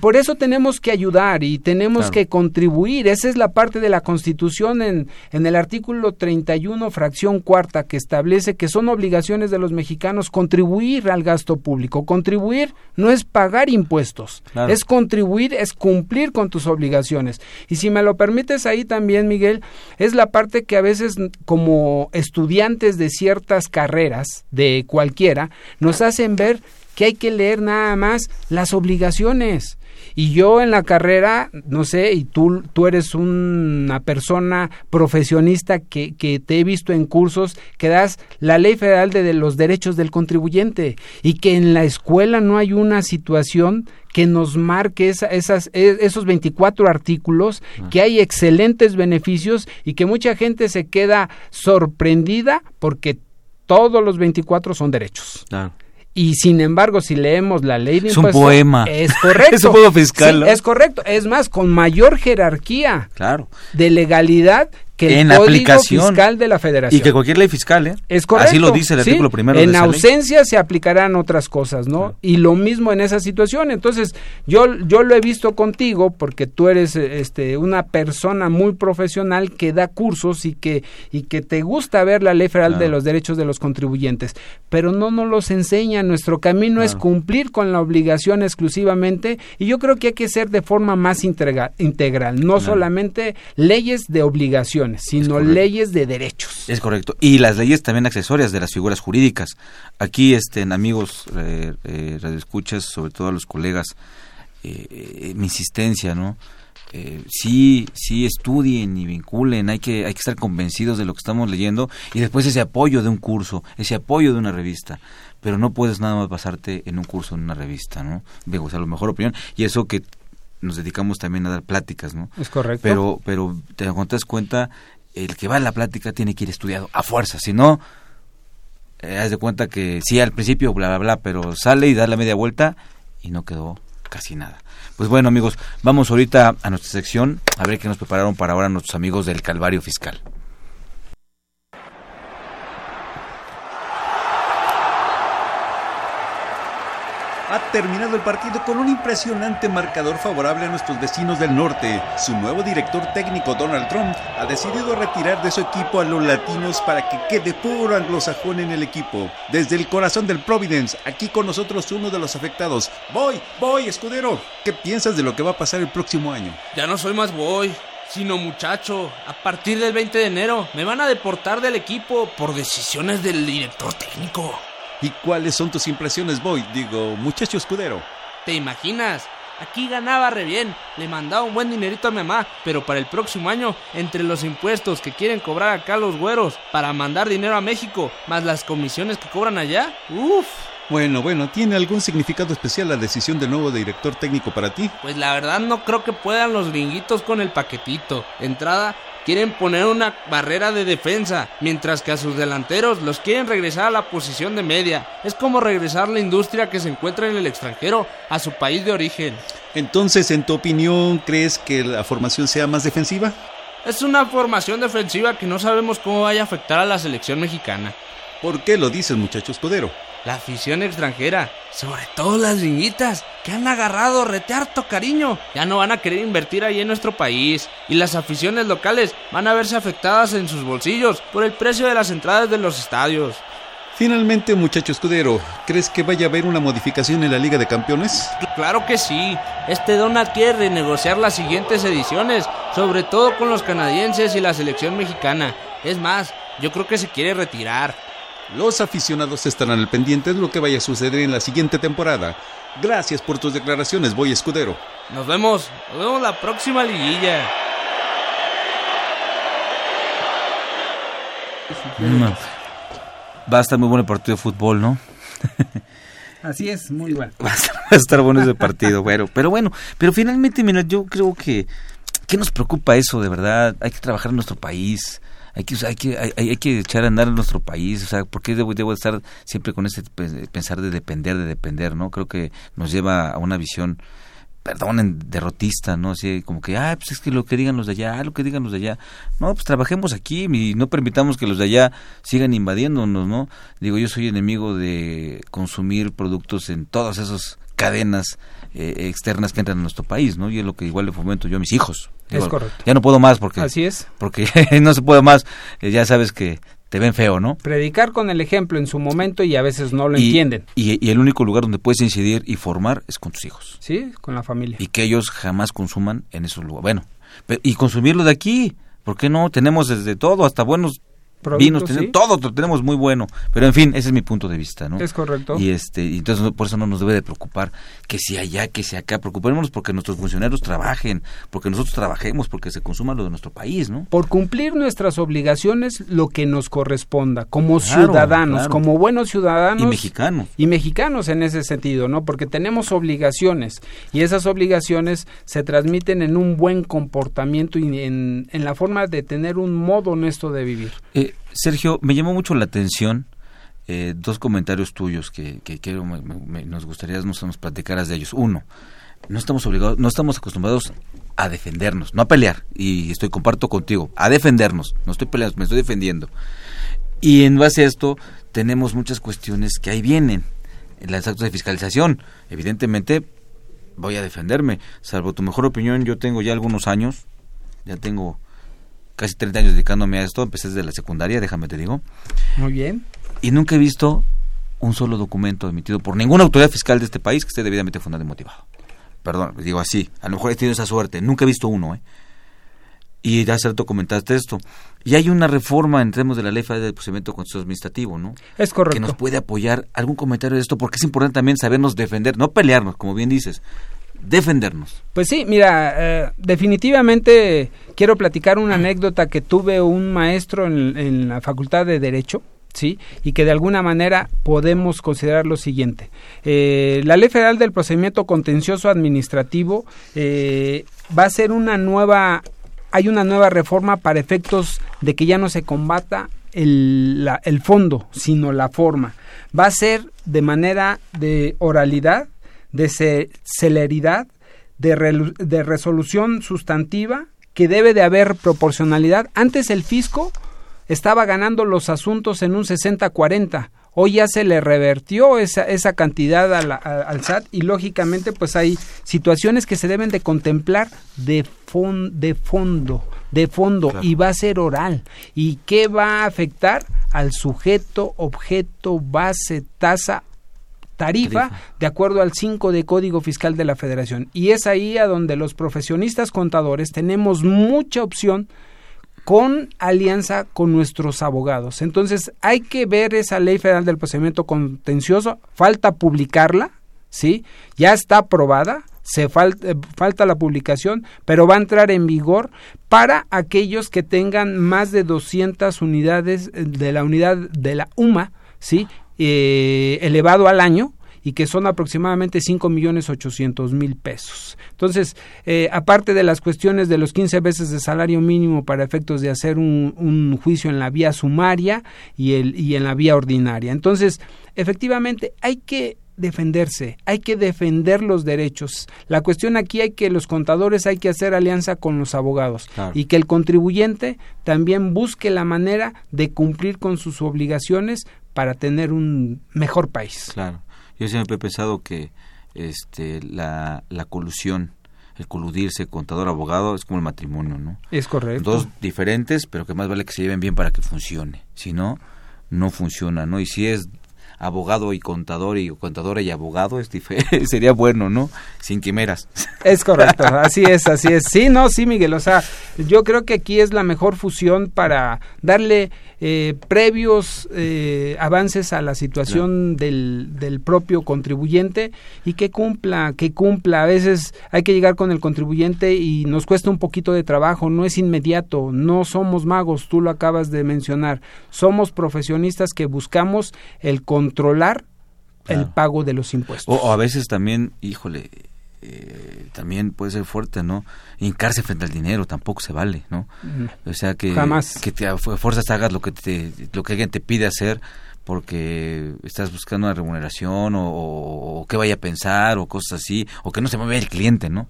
por eso tenemos que ayudar y tenemos que contribuir. Esa es la parte de la Constitución en el artículo 31, fracción cuarta, que establece que son obligaciones de los mexicanos contribuir al gasto público. Contribuir no es pagar impuestos, claro. Es contribuir, es cumplir con tus obligaciones. Y si me lo permites ahí también, Miguel, es la parte que a veces como estudiantes de ciertas carreras, de cualquiera, nos hacen ver que hay que leer nada más las obligaciones. Y yo en la carrera, no sé, y tú eres una persona profesionista que te he visto en cursos que das la Ley Federal de los Derechos del Contribuyente, y que en la escuela no hay una situación que nos marque esos 24 artículos, que hay excelentes beneficios y que mucha gente se queda sorprendida porque todos los 24 son derechos. Y sin embargo, si leemos la ley de impuestos... Es un poema. Es correcto. Es un poema fiscal. Sí, ¿no? Es correcto. Es más, con mayor jerarquía de legalidad que el Código Fiscal de la Federación. Y que cualquier ley fiscal, ¿eh? Es correcto. Así lo dice el artículo primero de esa ley. En ausencia se aplicarán otras cosas, ¿no? Claro. Y lo mismo en esa situación. Entonces, yo lo he visto contigo porque tú eres una persona muy profesional que da cursos y que te gusta ver la Ley Federal de los Derechos de los Contribuyentes. Pero no nos los enseña. Nuestro camino es cumplir con la obligación exclusivamente, y yo creo que hay que ser de forma más integral. No solamente leyes de obligación, sino leyes de derechos. Es correcto. Y las leyes también accesorias de las figuras jurídicas. Aquí, amigos, radioescuchas, sobre todo a los colegas, mi insistencia, ¿no? Sí estudien y vinculen, hay que estar convencidos de lo que estamos leyendo, y después ese apoyo de un curso, ese apoyo de una revista. Pero no puedes nada más pasarte en un curso, en una revista, ¿no? Digo, o sea, la mejor opinión, y eso que nos dedicamos también a dar pláticas, ¿no? Es correcto. Pero te das cuenta, el que va a la plática tiene que ir estudiado a fuerza, si no, haz de cuenta que sí, al principio, bla, bla, bla, pero sale y da la media vuelta y no quedó casi nada. Pues bueno, amigos, vamos ahorita a nuestra sección a ver qué nos prepararon para ahora nuestros amigos del Calvario Fiscal. Ha terminado el partido con un impresionante marcador favorable a nuestros vecinos del norte. Su nuevo director técnico, Donald Trump, ha decidido retirar de su equipo a los latinos para que quede puro anglosajón en el equipo. Desde el corazón del Providence, aquí con nosotros uno de los afectados. Voy, escudero. ¿Qué piensas de lo que va a pasar el próximo año? Ya no soy más boy, sino muchacho. A partir del 20 de enero me van a deportar del equipo por decisiones del director técnico. ¿Y cuáles son tus impresiones, muchacho escudero? ¿Te imaginas? Aquí ganaba re bien, le mandaba un buen dinerito a mi mamá, pero para el próximo año, entre los impuestos que quieren cobrar acá los güeros para mandar dinero a México, más las comisiones que cobran allá, ¡uf! Bueno, ¿tiene algún significado especial la decisión del nuevo director técnico para ti? Pues la verdad no creo que puedan los gringuitos con el paquetito. De entrada, quieren poner una barrera de defensa, mientras que a sus delanteros los quieren regresar a la posición de media. Es como regresar la industria que se encuentra en el extranjero a su país de origen. Entonces, en tu opinión, ¿crees que la formación sea más defensiva? Es una formación defensiva que no sabemos cómo vaya a afectar a la selección mexicana. ¿Por qué lo dices, muchacho escudero? La afición extranjera, sobre todo las gringuitas, que han agarrado retearto cariño, ya no van a querer invertir ahí en nuestro país, y las aficiones locales van a verse afectadas en sus bolsillos por el precio de las entradas de los estadios. Finalmente, muchacho escudero, ¿crees que vaya a haber una modificación en la Liga de Campeones? Claro que sí. Donald quiere renegociar las siguientes ediciones, sobre todo con los canadienses y la selección mexicana. Es más, yo creo que se quiere retirar. Los aficionados estarán al pendiente de lo que vaya a suceder en la siguiente temporada. Gracias por tus declaraciones, Boy Escudero. Nos vemos la próxima liguilla. Va a estar muy bueno el partido de fútbol, ¿no? Así es, muy bueno. Va a estar bueno ese partido, pero finalmente, mira, yo creo que... ¿Qué nos preocupa eso, de verdad? Hay que trabajar en nuestro país. Hay que echar a andar en nuestro país, o sea, ¿por qué debo estar siempre con ese pensar de depender, no? Creo que nos lleva a una visión, derrotista, ¿no? Así como que, pues es que lo que digan los de allá, No, pues trabajemos aquí y no permitamos que los de allá sigan invadiéndonos, ¿no? Yo soy enemigo de consumir productos en todas esas cadenas externas que entran a nuestro país, ¿no? Y es lo que igual le fomento yo a mis hijos. Es correcto. Ya no puedo más porque... Así es. Porque no se puede más, ya sabes que te ven feo, ¿no? Predicar con el ejemplo en su momento y a veces no lo entienden. Y el único lugar donde puedes incidir y formar es con tus hijos. Sí, con la familia. Y que ellos jamás consuman en esos lugares. Y consumirlo de aquí, ¿por qué no? Tenemos desde todo, hasta buenos... vinos, todo lo tenemos muy bueno, pero en fin, ese es mi punto de vista, ¿no? Es correcto. Y entonces por eso no nos debe de preocupar que si allá, que si acá, preocupémonos porque nuestros funcionarios trabajen, porque nosotros trabajemos, porque se consuma lo de nuestro país, ¿no? Por cumplir nuestras obligaciones, lo que nos corresponda, como ciudadanos, como buenos ciudadanos. Y mexicanos en ese sentido, ¿no? Porque tenemos obligaciones, y esas obligaciones se transmiten en un buen comportamiento y en la forma de tener un modo honesto de vivir. Sergio, me llamó mucho la atención dos comentarios tuyos que nos gustaría nos platicaras de ellos. Uno, no estamos obligados, no estamos acostumbrados a defendernos, no a pelear, y comparto contigo, a defendernos, no estoy peleando, me estoy defendiendo. Y en base a esto tenemos muchas cuestiones que ahí vienen, en los actos de fiscalización, evidentemente voy a defenderme, salvo tu mejor opinión. Yo tengo ya algunos años, ya tengo casi 30 años dedicándome a esto, empecé desde la secundaria, déjame te digo. Muy bien. Y nunca he visto un solo documento emitido por ninguna autoridad fiscal de este país que esté debidamente fundado y motivado. Perdón, digo así, a lo mejor he tenido esa suerte, nunca he visto uno, ¿eh? Y hace rato comentaste esto. Y hay una reforma en términos de la Ley Federal del Procedimiento Contencioso Administrativo, ¿no? Es correcto. Que nos puede apoyar algún comentario de esto, porque es importante también sabernos defender, no pelearnos, como bien dices, defendernos. Pues sí, mira, definitivamente quiero platicar una anécdota que tuve un maestro en la Facultad de Derecho, ¿sí? Y que de alguna manera podemos considerar lo siguiente. La Ley Federal del Procedimiento Contencioso Administrativo va a ser una nueva... Hay una nueva reforma para efectos de que ya no se combata el fondo, sino la forma. Va a ser de manera de oralidad, de celeridad, de resolución sustantiva, que debe de haber proporcionalidad. Antes el fisco estaba ganando los asuntos en un 60-40. Hoy ya se le revertió esa cantidad al SAT y lógicamente pues hay situaciones que se deben de contemplar de fondo, claro. Y va a ser oral. ¿Y qué va a afectar? Al sujeto, objeto, base, tasa, tarifa, de acuerdo al 5 de Código Fiscal de la Federación. Y es ahí a donde los profesionistas contadores tenemos mucha opción con alianza con nuestros abogados. Entonces hay que ver esa Ley Federal del Procedimiento Contencioso, falta publicarla, ¿sí? Ya está aprobada, falta la publicación, pero va a entrar en vigor para aquellos que tengan más de 200 unidades de la unidad de la UMA, ¿sí? Elevado al año, y que son aproximadamente 5,800,000 pesos. Entonces, aparte de las cuestiones de los 15 veces de salario mínimo para efectos de hacer un juicio en la vía sumaria y en la vía ordinaria. Entonces, efectivamente, hay que defenderse, hay que defender los derechos. La cuestión aquí hay que los contadores hay que hacer alianza con los abogados, claro. Y que el contribuyente también busque la manera de cumplir con sus obligaciones para tener un mejor país. Claro. Yo siempre he pensado que la colusión, el coludirse contador-abogado es como el matrimonio, ¿no? Es correcto. Dos diferentes, pero que más vale que se lleven bien para que funcione. Si no, no funciona, ¿no? Y si es abogado y contador y contadora y abogado sería bueno, ¿no? Sin quimeras. Es correcto, así es. Sí, no, sí, Miguel, o sea, yo creo que aquí es la mejor fusión para darle... previos avances a la situación del propio contribuyente y que cumpla. A veces hay que llegar con el contribuyente y nos cuesta un poquito de trabajo, no es inmediato, no somos magos, tú lo acabas de mencionar, somos profesionistas que buscamos el controlar, claro, el pago de los impuestos. O a veces también, también puede ser fuerte, ¿no? Hincarse frente al dinero tampoco se vale, ¿no? O sea que jamás, que te fuerzas hagas lo que alguien te pide hacer porque estás buscando una remuneración o que vaya a pensar o cosas así, o que no se mueva el cliente, ¿no?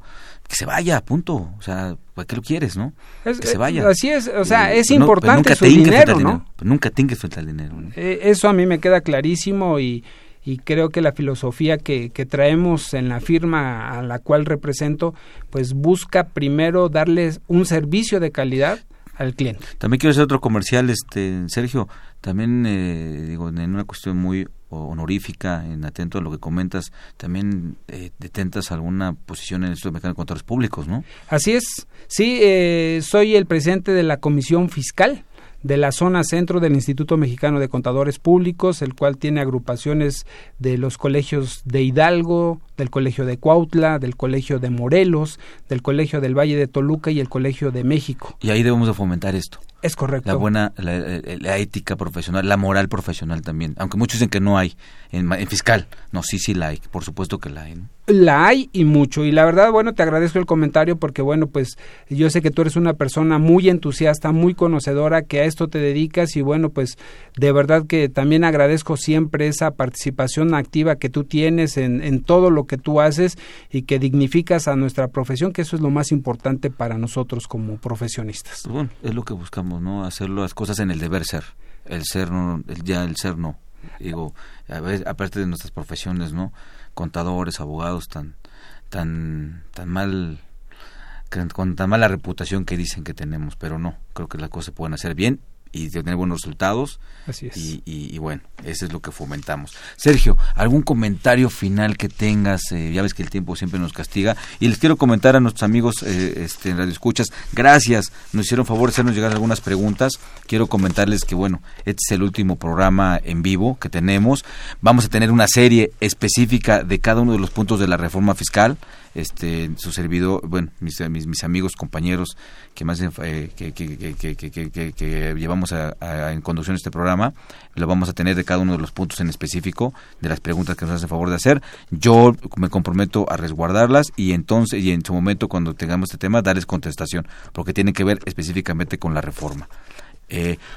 Que se vaya, punto. O sea, ¿para qué lo quieres, no? Que se vaya. Así es, o sea, es importante su dinero, ¿no? Nunca te hinques frente al dinero, ¿no? Eso a mí me queda clarísimo y creo que la filosofía que traemos en la firma a la cual represento, pues busca primero darles un servicio de calidad al cliente. También quiero hacer otro comercial, Sergio, también en una cuestión muy honorífica, en atento a lo que comentas, también detentas alguna posición en el Instituto Mexicano de Contadores Públicos, ¿no? Así es, sí, soy el presidente de la Comisión Fiscal de la zona centro del Instituto Mexicano de Contadores Públicos, el cual tiene agrupaciones de los colegios de Hidalgo, del Colegio de Cuautla, del Colegio de Morelos, del Colegio del Valle de Toluca y el Colegio de México. Y ahí debemos de fomentar esto. Es correcto. La buena, la ética profesional, la moral profesional también, aunque muchos dicen que no hay en fiscal. No, sí la hay, por supuesto que la hay, ¿no? La hay y mucho, y la verdad, bueno, te agradezco el comentario porque, bueno, pues yo sé que tú eres una persona muy entusiasta, muy conocedora, que a esto te dedicas y, bueno, pues de verdad que también agradezco siempre esa participación activa que tú tienes en todo lo que tú haces y que dignificas a nuestra profesión, que eso es lo más importante para nosotros como profesionistas. Bueno, es lo que buscamos, ¿no? Hacer las cosas en el deber ser, el ser no. Digo, a veces, aparte de nuestras profesiones, ¿no? Contadores, abogados tan mala reputación que dicen que tenemos, pero no, creo que las cosas se pueden hacer bien y tener buenos resultados. Así es. Y bueno, eso es lo que fomentamos. Sergio, ¿algún comentario final que tengas? Ya ves que el tiempo siempre nos castiga. Y les quiero comentar a nuestros amigos en Radio Escuchas, gracias, nos hicieron favor de hacernos llegar algunas preguntas. Quiero comentarles que, bueno, este es el último programa en vivo que tenemos. Vamos a tener una serie específica de cada uno de los puntos de la reforma fiscal. Su servidor, bueno, mis amigos, compañeros que más que llevamos en conducción este programa, lo vamos a tener de cada uno de los puntos en específico, de las preguntas que nos hacen favor de hacer. Yo me comprometo a resguardarlas y en su momento, cuando tengamos este tema, darles contestación, porque tienen que ver específicamente con la reforma.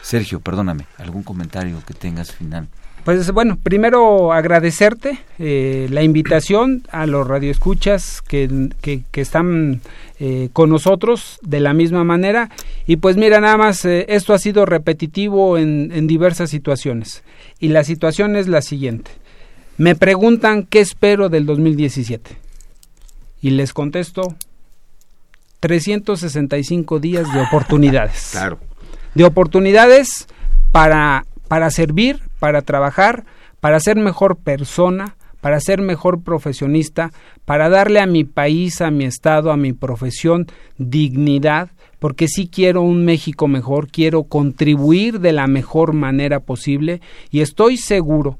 Sergio, perdóname, ¿algún comentario que tengas final? Pues bueno, primero agradecerte la invitación a los radioescuchas que están con nosotros de la misma manera. Y pues mira, nada más, esto ha sido repetitivo en diversas situaciones. Y la situación es la siguiente. Me preguntan qué espero del 2017. Y les contesto 365 días de oportunidades. Claro. De oportunidades para servir, para trabajar, para ser mejor persona, para ser mejor profesionista, para darle a mi país, a mi estado, a mi profesión dignidad, porque sí quiero un México mejor, quiero contribuir de la mejor manera posible y estoy cierto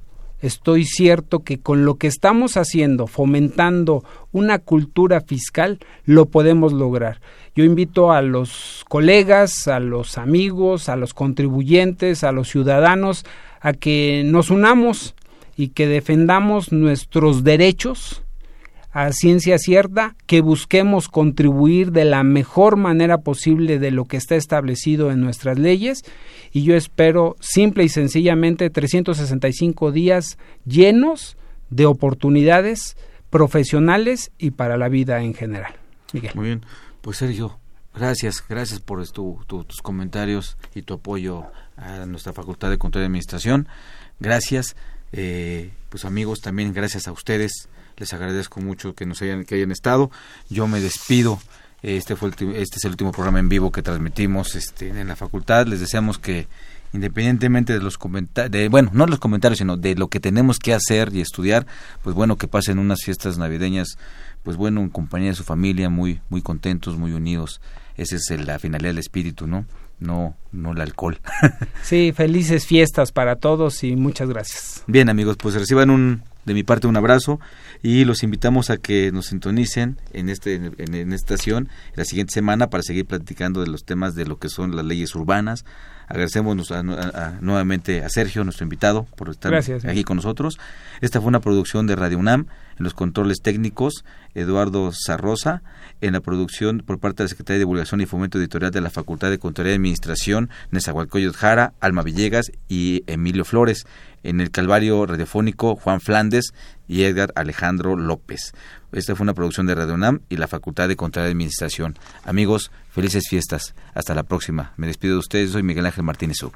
que con lo que estamos haciendo, fomentando una cultura fiscal, lo podemos lograr. Yo invito a los colegas, a los amigos, a los contribuyentes, a los ciudadanos, a que nos unamos y que defendamos nuestros derechos a ciencia cierta, que busquemos contribuir de la mejor manera posible de lo que está establecido en nuestras leyes. Y yo espero, simple y sencillamente, 365 días llenos de oportunidades profesionales y para la vida en general. Miguel. Muy bien. Pues Sergio, gracias por tus comentarios y tu apoyo a nuestra Facultad de Contaduría y Administración. Gracias. Pues amigos, también gracias a ustedes. Les agradezco mucho que hayan estado. Yo me despido. Este es el último programa en vivo que transmitimos en la facultad. Les deseamos que, independientemente de los comentarios, bueno, no los comentarios, sino de lo que tenemos que hacer y estudiar, pues bueno, que pasen unas fiestas navideñas, pues bueno, en compañía de su familia, muy muy contentos, muy unidos. Esa es la finalidad del espíritu, ¿no? No el alcohol. Sí, felices fiestas para todos y muchas gracias. Bien, amigos, pues reciban de mi parte un abrazo y los invitamos a que nos sintonicen en esta estación la siguiente semana para seguir platicando de los temas de lo que son las leyes urbanas. Agradecemos nuevamente a Sergio, nuestro invitado, por estar aquí con nosotros. Esta fue una producción de Radio UNAM. En los controles técnicos, Eduardo Zarroza. En la producción, por parte de la Secretaría de Divulgación y Fomento Editorial de la Facultad de Contaduría y Administración, Nezahualcóyotl Jara, Alma Villegas y Emilio Flores. En el Calvario Radiofónico, Juan Flandes y Edgar Alejandro López. Esta fue una producción de Radio UNAM y la Facultad de Contaduría y Administración. Amigos, felices fiestas. Hasta la próxima. Me despido de ustedes. Soy Miguel Ángel Martín de Zuc.